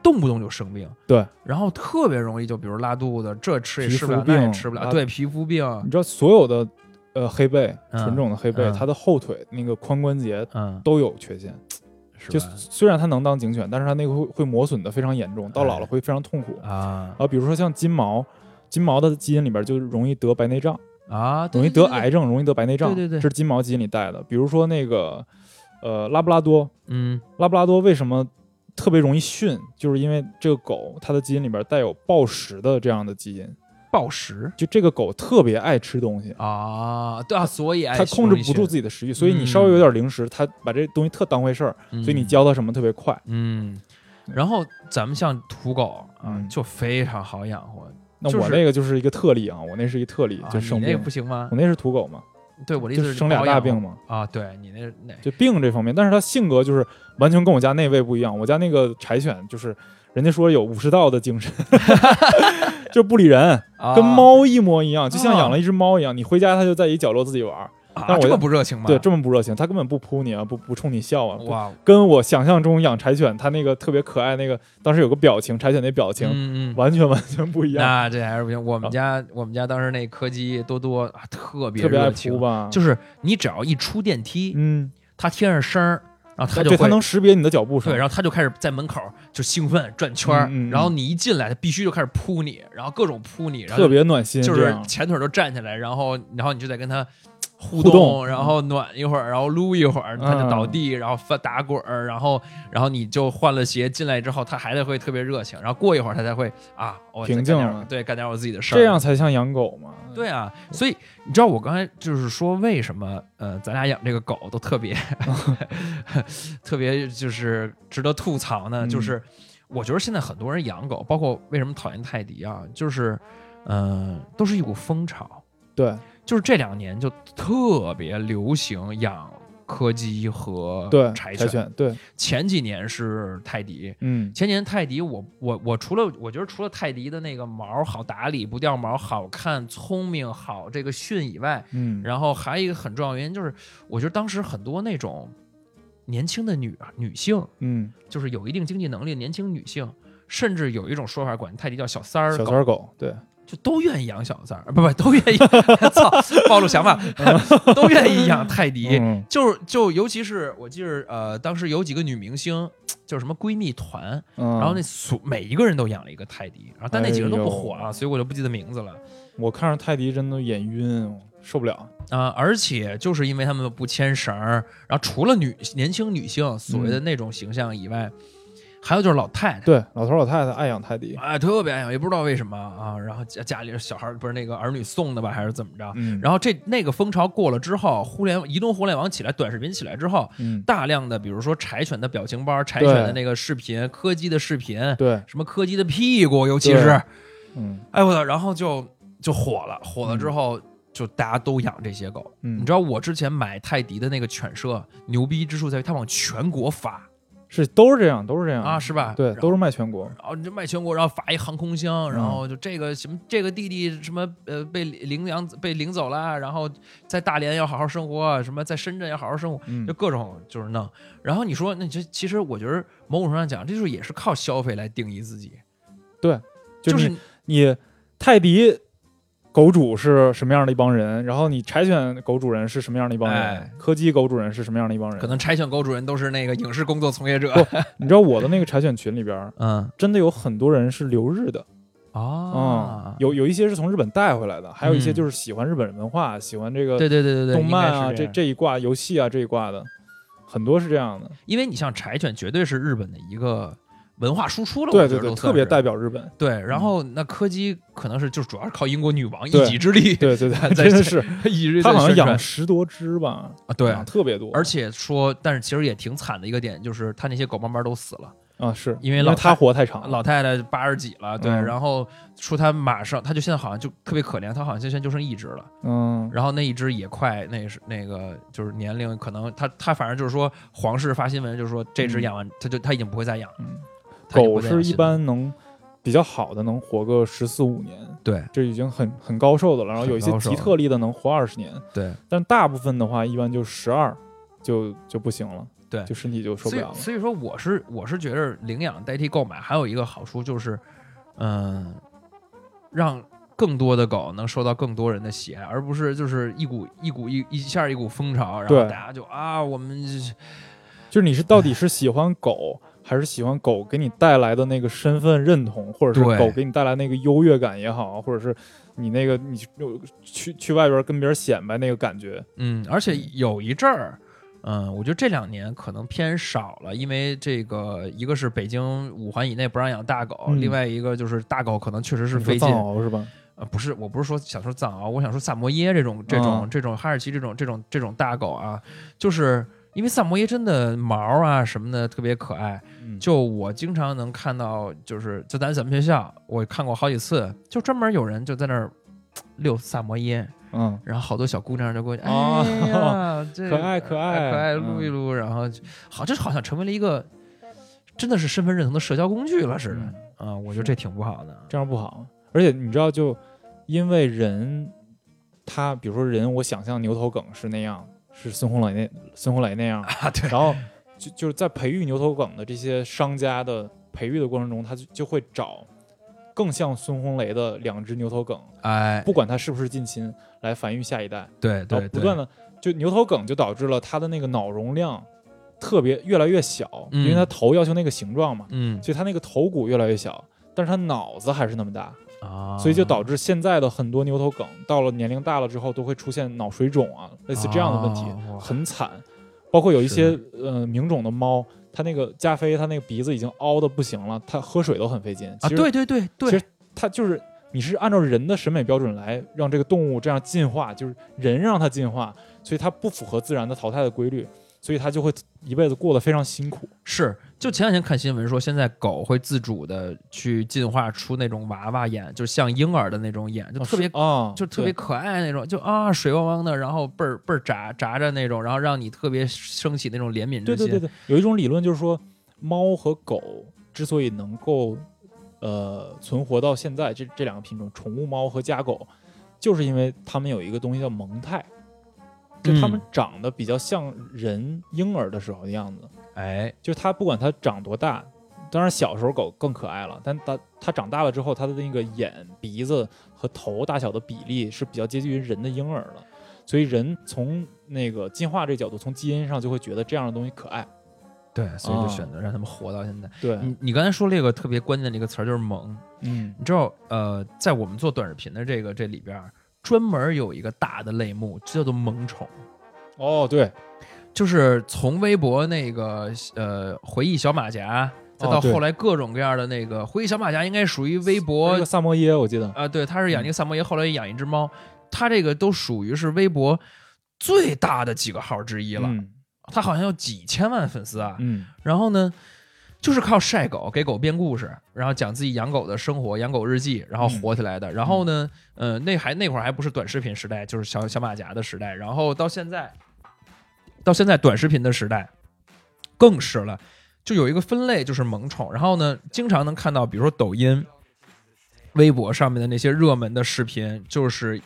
动不动就生病，对，然后特别容易就比如拉肚子，这吃也吃不了，那也吃不了、啊、对，皮肤病，你知道所有的呃，黑背纯种的黑背、嗯，它的后腿那个髋关节都有缺陷，嗯、就虽然它能当警犬，但是它那个会会磨损的非常严重，到老了会非常痛苦、哎、啊。啊，比如说像金毛，金毛的基因里边就容易得白内障啊，容易得癌症，容易得白内障，对对对，这是金毛基因里带的。比如说那个呃拉布拉多，嗯，拉布拉多为什么特别容易训，就是因为这个狗它的基因里边带有暴食的这样的基因。暴食，就这个狗特别爱吃东西啊，对啊，所以爱它控制不住自己的食欲，所以你稍微有点零食，它、嗯、把这东西特当回事儿、嗯，所以你教它什么特别快。嗯，然后咱们像土狗啊、嗯，就非常好养活。那我那个就是一个特例啊，我那是一特例，啊、就生病。你那个不行吗？我那是土狗嘛。对，我的意思是生俩大病嘛。啊，对你那那就病这方面，但是它性格就是完全跟我家那位不一样。我家那个柴犬就是，人家说有武士道的精神。就不理人、啊，跟猫一模一样，就像养了一只猫一样。啊、你回家，它就在一角落自己玩。啊，但我这么不热情吗？对，这么不热情，它根本不扑你啊，不不冲你笑啊。哇，跟我想象中养柴犬，它那个特别可爱，那个当时有个表情，柴犬那表情，嗯嗯完全完全不一样。那这还是不行。我们家、啊、我们家当时那柯基多多、啊、特别热情特别爱扑吧，就是你只要一出电梯，嗯，它贴上声。然后他就对他能识别你的脚步声，对，然后他就开始在门口就兴奋转圈、嗯嗯、然后你一进来，他必须就开始扑你，然后各种扑你，然后特别暖心，就是前腿都站起来，然后然后你就得跟他互动，互动然后暖一会儿，然后撸一会儿，他就倒地，嗯、然后翻打滚，然后然后你就换了鞋进来之后，他还得会特别热情，然后过一会儿他才会啊，我平静了，对，干点我自己的事儿，这样才像养狗嘛。对啊，所以你知道我刚才就是说为什么呃，咱俩养这个狗都特别、嗯、特别就是值得吐槽呢？就是我觉得现在很多人养狗，包括为什么讨厌泰迪啊，就是嗯、呃，都是一股风潮。对。就是这两年就特别流行养柯基和柴犬，对，柴犬，对，前几年是泰迪，嗯，前年泰迪我我我除了我觉得除了泰迪的那个毛好打理不掉毛好看聪明好这个训以外，嗯，然后还有一个很重要原因就是我觉得当时很多那种年轻的女女性，嗯，就是有一定经济能力的年轻女性，甚至有一种说法管泰迪叫小三儿狗，小三狗，对。就都愿意养小三儿，不不，都愿意操暴露想法，都愿意养泰迪。嗯、就是就尤其是我记得呃，当时有几个女明星，就是什么闺蜜团，嗯、然后那所每一个人都养了一个泰迪，然后但那几个人都不火了、哎，所以我就不记得名字了。我看着泰迪真的眼晕，受不了啊、呃！而且就是因为他们不牵绳，然后除了女年轻女性所谓的那种形象以外。嗯还有就是老太太，对，老头老太太爱养泰迪，哎，特别爱养，也不知道为什么啊。然后家家里小孩不是那个儿女送的吧，还是怎么着？嗯、然后这那个风潮过了之后，互联移动互联网起来，短视频起来之后，嗯、大量的比如说柴犬的表情包、柴犬的那个视频、柯基的视频，对，什么柯基的屁股，尤其是，嗯，哎我操，然后就就火了，火了之后。嗯就大家都养这些狗、嗯，你知道我之前买泰迪的那个犬舍牛逼之处在于它往全国发是都是这样，都是这样啊，是吧？对，都是卖全国，然后就卖全国，然后发一航空箱，然后就这个什么这个弟弟什么呃被领养被领走了，然后在大连要好好生活，什么在深圳要好好生活，嗯、就各种就是弄。然后你说，那这其实我觉得某种程度上讲，这就是也是靠消费来定义自己。对，就是 你,、就是、你泰迪狗主是什么样的一帮人，然后你柴犬狗主人是什么样的一帮人、哎、柯基狗主人是什么样的一帮人，可能柴犬狗主人都是那个影视工作从业者。你知道我的那个柴犬群里边嗯，真的有很多人是留日的啊、嗯，有有一些是从日本带回来的，还有一些就是喜欢日本文化、嗯、喜欢这个对对对对动漫啊 这, 这一挂游戏啊这一挂的很多是这样的，因为你像柴犬绝对是日本的一个文化输出了，对对对，特别代表日本。对，然后那柯基可能是就是主要是靠英国女王一己之力，对对对，真的是一直他好像养十多只吧，啊对，特别多。而且说，但是其实也挺惨的一个点，就是他那些狗慢慢都死了啊，是因为老因为他活太长，老太太八十几了，对，嗯、然后说他马上他就现在好像就特别可怜，他好像现在就剩一只了，嗯，然后那一只也快那是那个就是年龄可能他他反正就是说皇室发新闻就是说这只养完、嗯、他就他已经不会再养了。嗯，狗是一般能比较好的能活个十四五年，对，这已经很很高寿的了。然后有一些极特例的能活二十年，对，但大部分的话一般就十二就就不行了，对，就身体就受不了了。所以, 所以说我是我是觉得领养代替购买还有一个好处就是，嗯、呃，让更多的狗能受到更多人的喜爱，而不是就是一股一股一一下一股风潮，然后大家就啊我们就是你是到底是喜欢狗。还是喜欢狗给你带来的那个身份认同，或者是狗给你带来那个优越感也好，或者是你那个你去去外边跟别人显摆那个感觉。嗯，而且有一阵儿，嗯，我觉得这两年可能偏少了，因为这个一个是北京五环以内不让养大狗，嗯、另外一个就是大狗可能确实是费劲，藏獒是吧？呃，不是，我不是说想说藏獒，我想说萨摩耶这种这种、啊、这种哈士奇这种这种这种大狗啊，就是。因为萨摩耶真的毛啊什么的特别可爱，就我经常能看到，就是就咱咱们学校，我看过好几次，就专门有人就在那儿遛萨摩耶，嗯，然后好多小姑娘就过去，哦、哎呀，这可爱可爱可爱撸一撸，然后好，这好像成为了一个真的是身份认同的社交工具了似的，啊、嗯，我觉得这挺不好的，这样不好，而且你知道，就因为人，他比如说人，我想象牛头梗是那样。是孙红雷那孙红雷那样啊，对。然后就就是在培育牛头梗的这些商家的培育的过程中，他就就会找更像孙红雷的两只牛头梗，哎，不管它是不是近亲，来繁育下一代。对对对。不断的就牛头梗就导致了它的那个脑容量特别越来越小，嗯、因为它头要求那个形状嘛，嗯，所以它那个头骨越来越小，但是它脑子还是那么大。啊、所以就导致现在的很多牛头梗到了年龄大了之后都会出现脑水肿啊，类似这样的问题、啊、很惨，包括有一些呃名种的猫，它那个加菲它那个鼻子已经凹的不行了，它喝水都很费劲啊，对对对对，其实它就是你是按照人的审美标准来让这个动物这样进化，就是人让它进化，所以它不符合自然的淘汰的规律，所以它就会一辈子过得非常辛苦。是，就前两天看新闻说，现在狗会自主的去进化出那种娃娃眼，就是像婴儿的那种眼，就特别、哦、就特别可爱那种，就啊水汪汪的，然后倍儿倍儿眨眨着那种，然后让你特别升起那种怜悯之心。对对对对，有一种理论就是说，猫和狗之所以能够呃存活到现在，这这两个品种，宠物猫和家狗，就是因为它们有一个东西叫萌态。就他们长得比较像人婴儿的时候的样子，哎，就他不管他长多大，当然小时候狗更可爱了，但他他长大了之后，他的那个眼、鼻子和头大小的比例是比较接近于人的婴儿的，所以人从那个进化这角度，从基因上就会觉得这样的东西可爱，对，所以就选择让他们活到现在。哦、对，你你刚才说了一个特别关键的一个词儿，就是萌，嗯，你知道，呃，在我们做短视频的这个这里边。专门有一个大的类目叫做萌宠，哦，对，就是从微博那个呃回忆小马甲，再到后来各种各样的那个、哦、回忆小马甲，应该属于微博那个萨摩耶，我记得啊、呃，对，他是养一个萨摩耶，后来养一只猫，他这个都属于是微博最大的几个号之一了，他、嗯、好像有几千万粉丝啊，嗯，然后呢。就是靠晒狗，给狗编故事，然后讲自己养狗的生活，养狗日记，然后火起来的。嗯、然后呢，呃，那还那会儿还不是短视频时代，就是小小马甲的时代。然后到现在，到现在短视频的时代更是了。就有一个分类就是萌宠，然后呢经常能看到比如说抖音微博上面的那些热门的视频，就是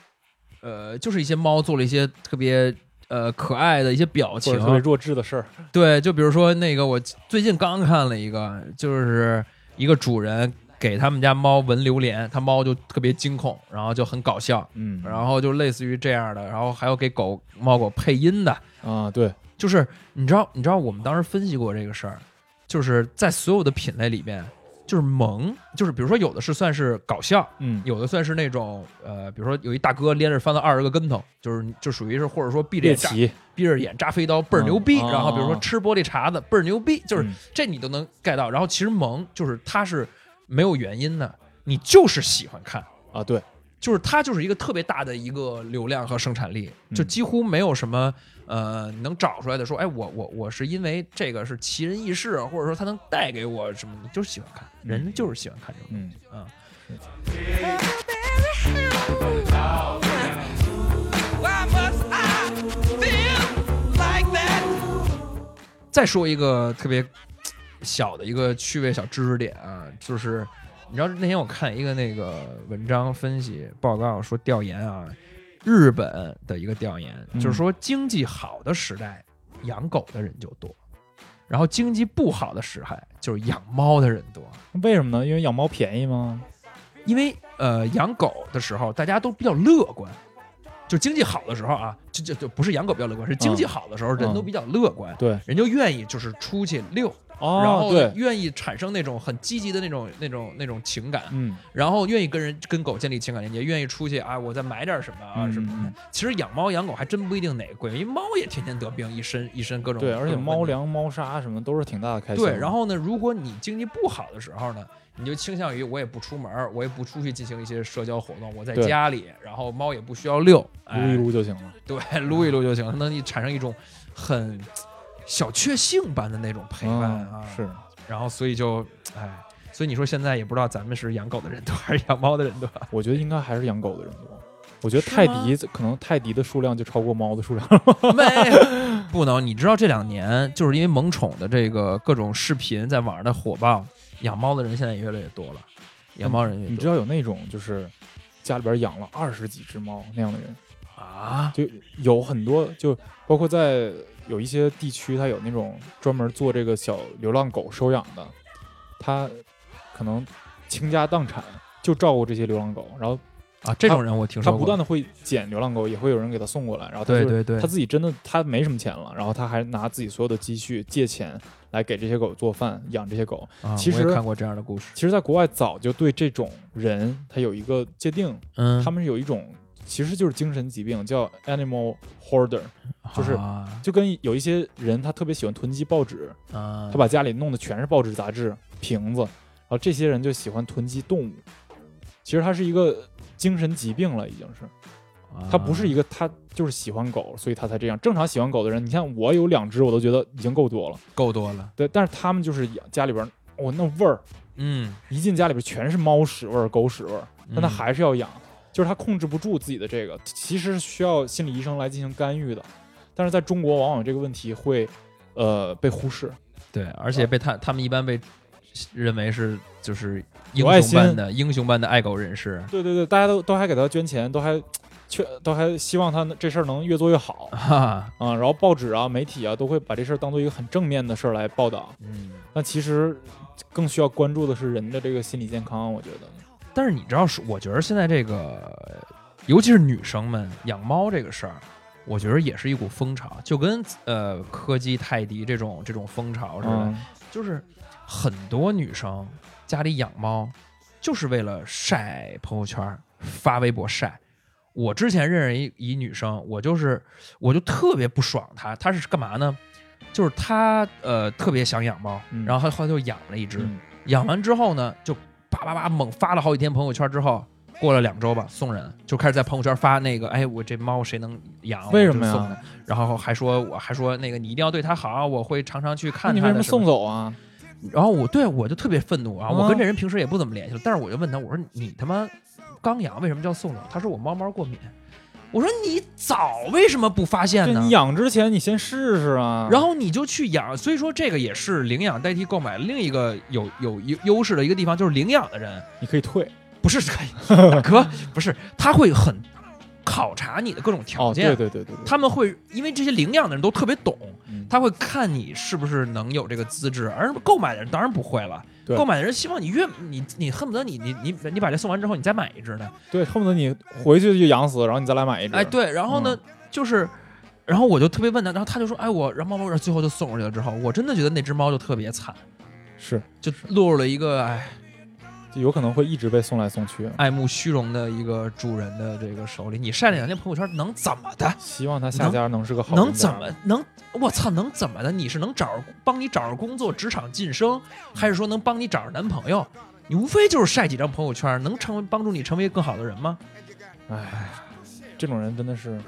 呃就是一些猫做了一些特别呃可爱的一些表情，特别弱智的事儿。对，就比如说那个我最近刚看了一个，就是一个主人给他们家猫闻榴莲，他猫就特别惊恐，然后就很搞笑，嗯，然后就类似于这样的，然后还有给狗猫狗配音的啊，对，就是你知道你知道我们当时分析过这个事儿，就是在所有的品类里面，就是萌，就是比如说有的是算是搞笑，嗯，有的算是那种呃，比如说有一大哥连着翻了二十个跟头，就是就属于是或者说闭着眼扎闭着眼扎飞刀倍儿牛逼、嗯，然后比如说吃玻璃碴子倍儿牛逼，就是、嗯、这你都能盖到。然后其实萌就是它是没有原因的，你就是喜欢看啊，对，就是它就是一个特别大的一个流量和生产力，就几乎没有什么呃能找出来的说，哎，我我我是因为这个是奇人异事，或者说它能带给我什么，你就是喜欢看，人就是喜欢看这种东西啊。再说一个特别小的一个趣味小知识点啊，就是你知道那天我看一个那个文章分析报告说调研啊，日本的一个调研、嗯、就是说经济好的时代养狗的人就多，然后经济不好的时代就是养猫的人多。为什么呢？因为养猫便宜吗？因为呃养狗的时候大家都比较乐观，就经济好的时候啊，就就就不是养狗比较乐观，是经济好的时候人都比较乐观，嗯嗯、对，人就愿意就是出去遛。哦、然后愿意产生那种很积极的那种那种那种情感、嗯、然后愿意跟人跟狗建立情感连接，愿意出去啊，我再买点什么啊、嗯、什么的。其实养猫养狗还真不一定哪个贵，因为猫也天天得病，一身一身各种，对，而且猫粮猫砂什么都是挺大的开销。对，然后呢，如果你经济不好的时候呢，你就倾向于我也不出门，我也不出去进行一些社交活动，我在家里，然后猫也不需要遛，哎、撸一撸就行了。对，撸一撸就行了，能产生一种很小确幸般的那种陪伴啊、嗯，是，然后所以就，哎，所以你说现在也不知道咱们是养狗的人多还是养猫的人多，我觉得应该还是养狗的人多。我觉得泰迪可能泰迪的数量就超过猫的数量了，没，不能，你知道这两年就是因为萌宠的这个各种视频在网上的火爆，养猫的人现在也越来越多了，养猫人越多、嗯、你知道有那种就是家里边养了二十几只猫那样的人啊，就有很多，就包括在。有一些地区它有那种专门做这个小流浪狗收养的，它可能倾家荡产就照顾这些流浪狗，然后啊，这种人我听说过，他不断的会捡流浪狗，也会有人给他送过来，然后他、就是、对对对，他自己真的他没什么钱了，然后他还拿自己所有的积蓄借钱来给这些狗做饭养这些狗、啊、其实我也看过这样的故事。其实在国外早就对这种人他有一个界定、嗯、他们有一种其实就是精神疾病，叫 Animal Hoarder， 就是就跟有一些人他特别喜欢囤积报纸、啊、他把家里弄的全是报纸杂志瓶子，然后这些人就喜欢囤积动物。其实他是一个精神疾病了已经是、啊、他不是一个，他就是喜欢狗所以他才这样。正常喜欢狗的人，你看我有两只我都觉得已经够多了够多了，对，但是他们就是家里边哦那味儿，嗯，一进家里边全是猫屎味狗屎味，但他还是要养、嗯，就是他控制不住自己的这个，其实是需要心理医生来进行干预的，但是在中国往往这个问题会，呃，被忽视。对，而且被他、呃、他们一般被认为是就是英雄般的英雄般的爱狗人士。对对对，大家都都还给他捐钱，都还都还希望他这事儿能越做越好啊、嗯。然后报纸啊、媒体啊都会把这事儿当做一个很正面的事儿来报道。嗯，那其实更需要关注的是人的这个心理健康，我觉得。但是你知道，我觉得现在这个，尤其是女生们养猫这个事儿，我觉得也是一股风潮，就跟呃柯基、泰迪这种这种风潮似的、嗯，就是很多女生家里养猫，就是为了晒朋友圈、发微博晒。我之前认识一一女生，我就是我就特别不爽她，她是干嘛呢？就是她呃特别想养猫，嗯、然后她后来就养了一只、嗯，养完之后呢就。叭叭叭猛发了好几天朋友圈之后，过了两周吧，送人就开始在朋友圈发那个，哎，我这猫谁能养？为什么呀？然后还说我还说那个你一定要对它好，我会常常去看它的。你为什么送走啊？然后我对我就特别愤怒啊！我跟这人平时也不怎么联系，但是我就问他，我说你他妈刚养为什么叫送走？他说我猫猫过敏。我说你早为什么不发现呢？你养之前你先试试啊。然后你就去养，所以说这个也是领养代替购买另一个有有优势的一个地方，就是领养的人你可以退，不是可以大哥，不是他会很考察你的各种条件，哦、对, 对对对对，他们会因为这些领养的人都特别懂，嗯、他会看你是不是能有这个资质，而购买的人当然不会了。购买的人希望你越你你恨不得你你你你把这送完之后你再买一只呢，对，恨不得你回去就养死，然后你再来买一只。哎，对，然后呢、嗯、就是，然后我就特别问他，然后他就说，哎，我然后猫猫最后就送出去了之后，我真的觉得那只猫就特别惨，是就落入了一个哎，就有可能会一直被送来送去，爱慕虚荣的一个主人的这个手里。你晒两天朋友圈能怎么的？希望他下家能是个好人，能怎么能？我操，能怎么的？你是能找帮你找着工作、职场晋升，还是说能帮你找着男朋友？你无非就是晒几张朋友圈，能成为帮助你成为更好的人吗？哎，这种人真的是，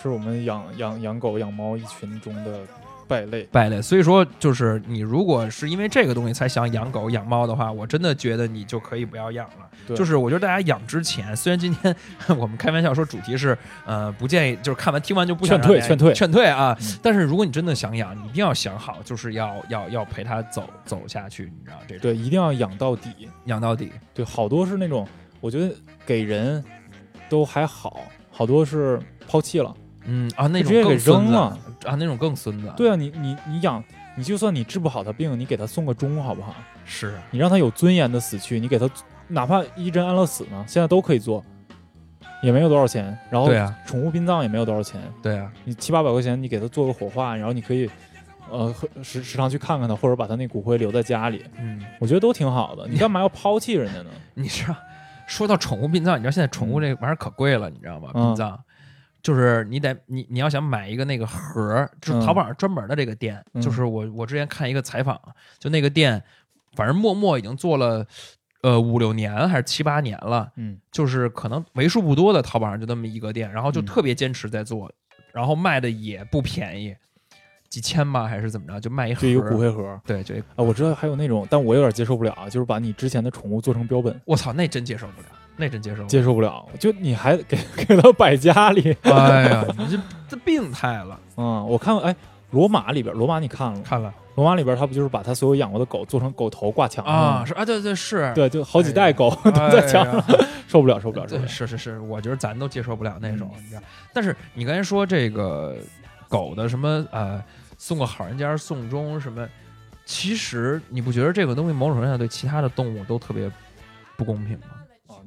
是我们养养养狗、养猫一群中的败类，败类。所以说，就是你如果是因为这个东西才想养狗、养猫的话，我真的觉得你就可以不要养了。就是我觉得大家养之前，虽然今天我们开玩笑说主题是呃不建议，就是看完听完就不想劝退、劝退、劝退啊、嗯！但是如果你真的想养，你一定要想好，就是要要要陪它走走下去，你知道这种。对，一定要养到底，养到底。对，好多是那种我觉得给人都还好，好多是抛弃了。嗯啊，那种更直接给扔了啊，那种更孙子。对啊，你你你养，你就算你治不好他病，你给他送个钟好不好？是你让他有尊严的死去，你给他哪怕一针安乐死呢，现在都可以做，也没有多少钱。然后宠物殡葬也没有多少钱。对啊，你七八百块钱，你给他做个火化，然后你可以呃时时常去看看他，或者把他那骨灰留在家里。嗯，我觉得都挺好的。你干嘛要抛弃人家呢？你知道，说到宠物殡葬，你知道现在宠物这玩意儿可贵了，你知道吗？殡葬。嗯就是你得你你要想买一个那个盒，就是淘宝上专门的这个店，嗯、就是我我之前看一个采访，就那个店，反正默默已经做了，呃五六年还是七八年了，嗯，就是可能为数不多的淘宝上就那么一个店，然后就特别坚持在做，嗯、然后卖的也不便宜，几千吧还是怎么着，就卖一盒，就一个骨灰盒，对，就一个啊，我知道还有那种，但我有点接受不了，就是把你之前的宠物做成标本，我操，那真接受不了。那真接受接受不了，就你还给给他摆家里，哎呀，你这这病态了。嗯，我看哎，罗马里边，罗马你看了看了，罗马里边他不就是把他所有养过的狗做成狗头挂墙啊？是啊，对对是，对，就好几代狗、哎、都在墙上、哎，受不了，受不了，受不了。是是是，我觉得咱都接受不了那种。嗯、但是你刚才说这个狗的什么呃，送个好人家送终什么，其实你不觉得这个东西某种程度上对其他的动物都特别不公平吗？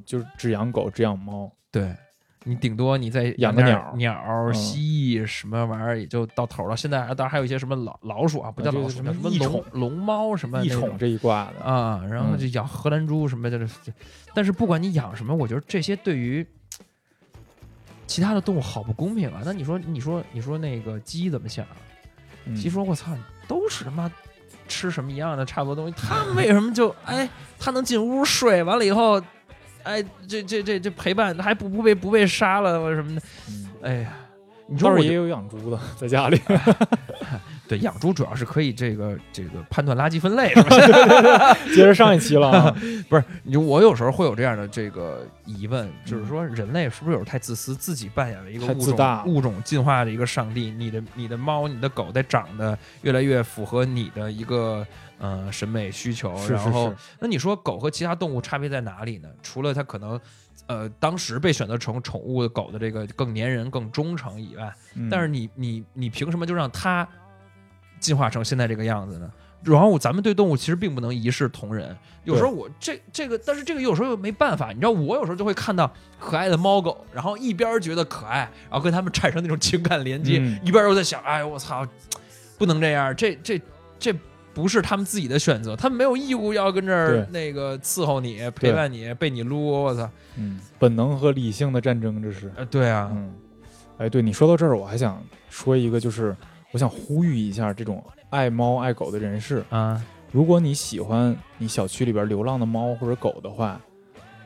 就是只养狗只养猫，对，你顶多你再养个鸟鸟蜥蜴什么玩意儿也就到头了。现在当然还有一些什么老老鼠啊，不叫老鼠，叫什么龙龙猫什么异宠这一挂的啊，然后就养荷兰猪什么的。但是不管你养什么，我觉得这些对于其他的动物好不公平啊。那你说你说你说那个鸡怎么想？鸡说我操，都是他妈吃什么一样的差不多东西，他为什么就哎他能进屋睡完了以后？哎，这这这这陪伴还不不被不被杀了或什么的，嗯、哎呀，你说我也有养猪的在家里，哎、对，养猪主要是可以这个这个判断垃圾分类，是吧？接着上一期了、啊，不是，我有时候会有这样的这个疑问，就是说人类是不是有时候太自私，自己扮演了一个物种物种进化的一个上帝？你的你的猫你的狗在长得越来越符合你的一个。嗯，审美需求，是是是。然后那你说狗和其他动物差别在哪里呢？除了它可能，呃，当时被选择成宠物的狗的这个更粘人、更忠诚以外，嗯、但是你你你凭什么就让它进化成现在这个样子呢？然后咱们对动物其实并不能一视同仁，有时候我这这个，但是这个有时候又没办法，你知道，我有时候就会看到可爱的猫狗，然后一边觉得可爱，然后跟它们产生那种情感连接，嗯、一边又在想，哎，我操，不能这样，这这这。这不是他们自己的选择，他们没有义务要跟这儿那个伺候你、陪伴你、被你撸。我操，嗯，本能和理性的战争，这是。呃，对啊，嗯，哎，对你说到这儿，我还想说一个，就是我想呼吁一下这种爱猫爱狗的人士啊，如果你喜欢你小区里边流浪的猫或者狗的话，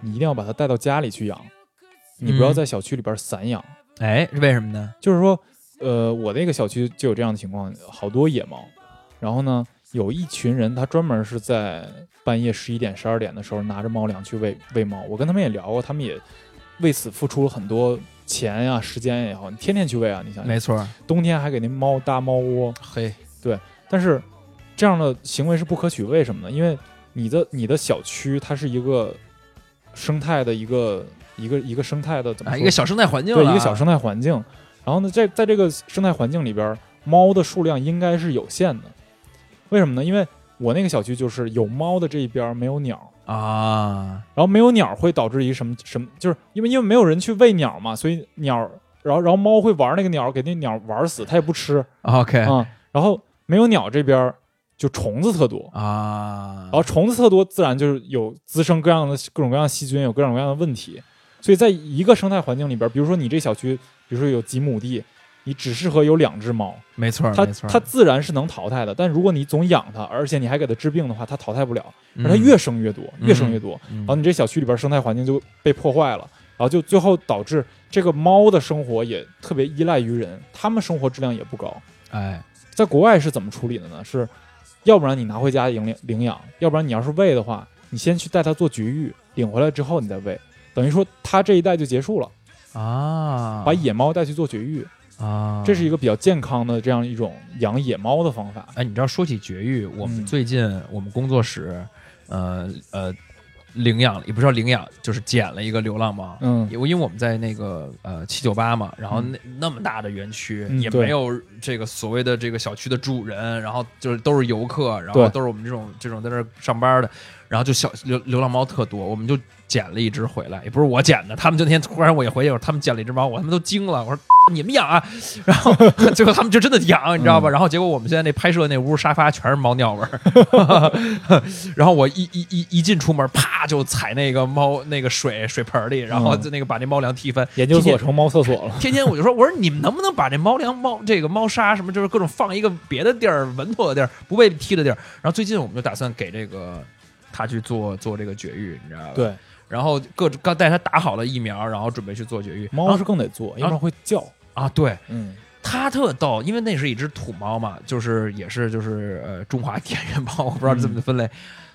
你一定要把它带到家里去养，你不要在小区里边散养。嗯、哎，为什么呢？就是说，呃，我那个小区就有这样的情况，好多野猫，然后呢。有一群人，他专门是在半夜十一点、十二点的时候拿着猫粮去喂喂猫。我跟他们也聊过，他们也为此付出了很多钱呀、啊、时间也好，你天天去喂啊，你想想，没错，冬天还给那猫搭猫窝，嘿，对，但是这样的行为是不可取，为什么呢？因为你的你的小区它是一个生态的一个一个一个生态的怎么说、啊、一个小生态环境了，对，一个小生态环境。然后呢，在在这个生态环境里边，猫的数量应该是有限的。为什么呢？因为我那个小区就是有猫的这一边没有鸟啊，然后没有鸟会导致一什么什么，就是因为因为没有人去喂鸟嘛，所以鸟，然后然后猫会玩那个鸟，给那鸟玩死，它也不吃。OK， 啊、嗯，然后没有鸟这边就虫子特多啊，然后虫子特多，自然就是有滋生各样的各种各样的细菌，有各种各样的问题。所以在一个生态环境里边，比如说你这小区，比如说有几亩地。你只适合有两只猫，没错，它没错，它自然是能淘汰的。但如果你总养它，而且你还给它治病的话，它淘汰不了，而它越生越多，嗯、越生越多、嗯。然后你这小区里边生态环境就被破坏了，然后就最后导致这个猫的生活也特别依赖于人，它们生活质量也不高。哎，在国外是怎么处理的呢？是要不然你拿回家领领养，要不然你要是喂的话，你先去带它做绝育，领回来之后你再喂，等于说它这一代就结束了啊，把野猫带去做绝育。啊，这是一个比较健康的这样一种养野猫的方法。哎，你知道说起绝育，我们最近、嗯、我们工作室，呃呃，领养也不知道领养，就是捡了一个流浪猫。嗯，因为我们在那个呃七九八嘛，然后那、嗯、那么大的园区、嗯、也没有这个所谓的这个小区的主人，然后就是都是游客，然后都是我们这种这种在这上班的，然后就小流流浪猫特多，我们就捡了一只回来，也不是我捡的，他们就那天突然我一回去，他们捡了一只猫，我他们都惊了，我说。你们养啊，然后最后他们就真的养，你知道吧？嗯、然后结果我们现在那拍摄那屋沙发全是猫尿味儿，然后我一一一一进出门，啪就踩那个猫那个水水盆里，然后就那个把那猫粮踢翻。研究所成猫厕所了。天天我就说，我说你们能不能把这猫粮、猫这个猫砂什么，就是各种放一个别的地儿、稳妥的地儿、不被踢的地儿。然后最近我们就打算给这个他去做做这个绝育，你知道吧？对。然后各刚带他打好了疫苗，然后准备去做绝育。猫是更得做，要不然会叫。啊，对，嗯，他特逗，因为那是一只土猫嘛，就是也是就是呃中华田园猫，我不知道怎么分类。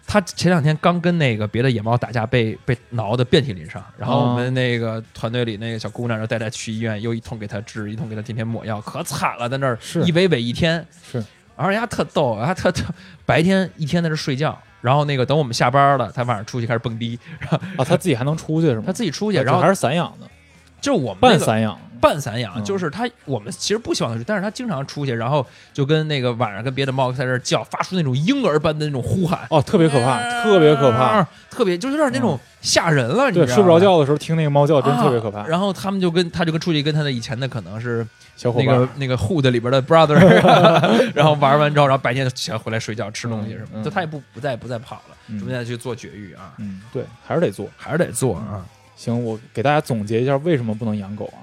他、嗯、前两天刚跟那个别的野猫打架被，被被挠得遍体鳞伤。然后我们那个团队里那个小姑娘就带他去医院，又一通给他治，一通给他天天抹药，可惨了，在那儿一喂喂一天。是，然后人家特逗，他特特白天一天在这睡觉。然后那个等我们下班了，他晚上出去开始蹦迪，啊，他自己还能出去是吗？他自己出去，然后还是散养的，就是我们、那个、半散养，半散养、嗯、就是他，我们其实不希望他去，但是他经常出去，然后就跟那个晚上跟别的猫在这叫，发出那种婴儿般的那种呼喊，哦，特别可怕，啊、特别可怕，特别就是有点那种吓人了，嗯、你知道对，睡不着觉的时候听那个猫叫，真特别可怕。啊、然后他们就跟他就跟出去跟他的以前的可能是。小伙伴那个那个 Hood 里边的 brother， 然后玩完之后，然后白天想回来睡觉、吃东西什么，嗯嗯、就他也不不再不再跑了，准备再去做绝育啊。嗯，对，还是得做，还是得做啊。行，我给大家总结一下为什么不能养狗啊。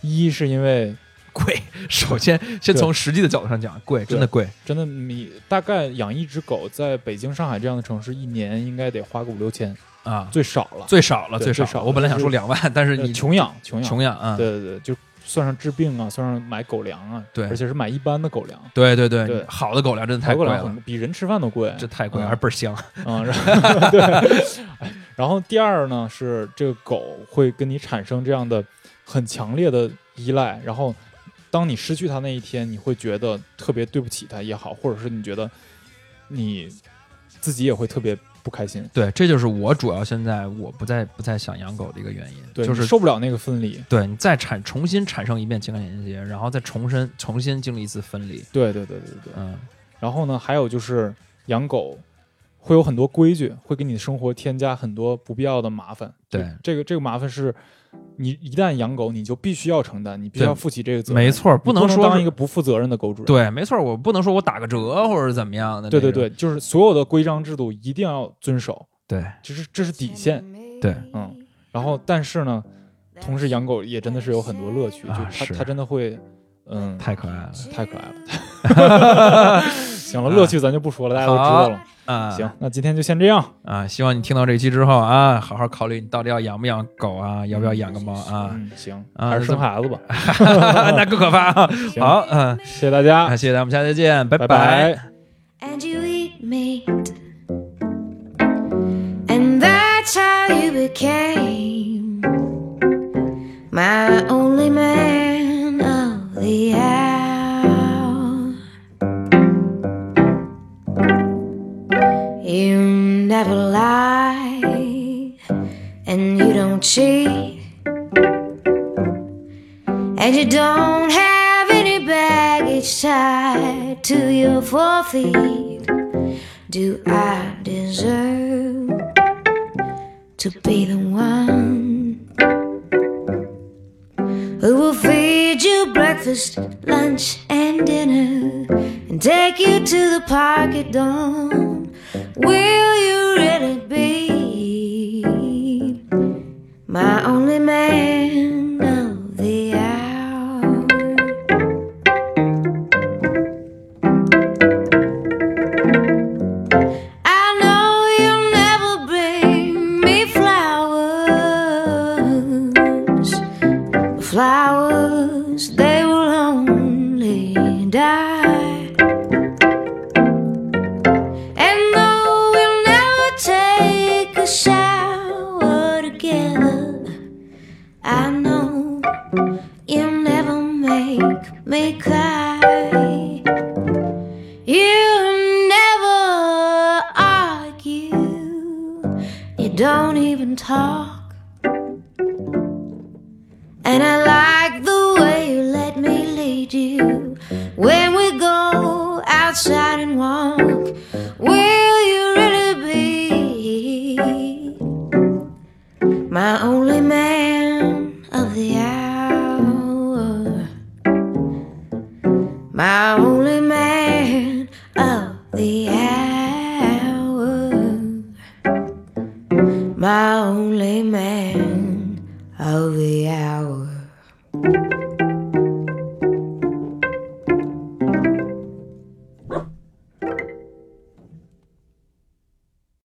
一是因为贵，首先先从实际的角度上讲，贵，真的贵，真的你大概养一只狗，在北京、上海这样的城市，一年应该得花个五六千。啊，最少了，最少了，最少了。我本来想说两万，但是你穷养，穷养，穷养啊、嗯！对对对，就算上治病啊，算上买狗粮啊，对，而且是买一般的狗粮。对对 对, 对，好的狗粮真的太贵了，比人吃饭都贵，这太贵，嗯、还倍儿香啊、嗯嗯！对。然后第二呢，是这个狗会跟你产生这样的很强烈的依赖，然后当你失去它那一天，你会觉得特别对不起它也好，或者是你觉得你自己也会特别。不开心，对，这就是我主要现在我不再不再想养狗的一个原因，对，就是受不了那个分离，对你再产重新产生一遍情感连接，然后再重新重新经历一次分离，对对对对对，嗯，然后呢，还有就是养狗会有很多规矩，会给你的生活添加很多不必要的麻烦，对，这个这个麻烦是你一旦养狗，你就必须要承担，你必须要负起这个责任，没错，不能说不能当一个不负责任的狗主人。对，没错，我不能说我打个折或者怎么样的。对对对，就是所有的规章制度一定要遵守。对，就是这是底线。对，嗯。然后，但是呢，同时养狗也真的是有很多乐趣，啊、就它它真的会，嗯，太可爱了，太可爱了。行了，乐趣咱就不说了，啊、大家都知道了。啊，行，那今天就先这样啊！希望你听到这一期之后啊，好好考虑你到底要养不养狗啊，要不要养个猫啊？嗯、行啊，还是生孩子吧，那更可怕啊！好，嗯、啊，谢谢大家，啊、谢谢大家，我们下次再见，拜拜。拜拜 And you eat meat, and that's how you became my never lie, and you don't cheat, and you don't have any baggage tied to your four feet. Do I deserve to be the one who will feed you breakfast, lunch, and dinner, and take you to the park at dawn? Will you really be my only man of the hour? I know you'll never bring me flowers. Flowers, they will only die. Shower together. I know you'll never make me cry. You'll never argue. You don't even talk. And I like the way you let me lead you when we go outside and walk. Will you really be my only man of the hour? My only man of the hour. My only man of the hour.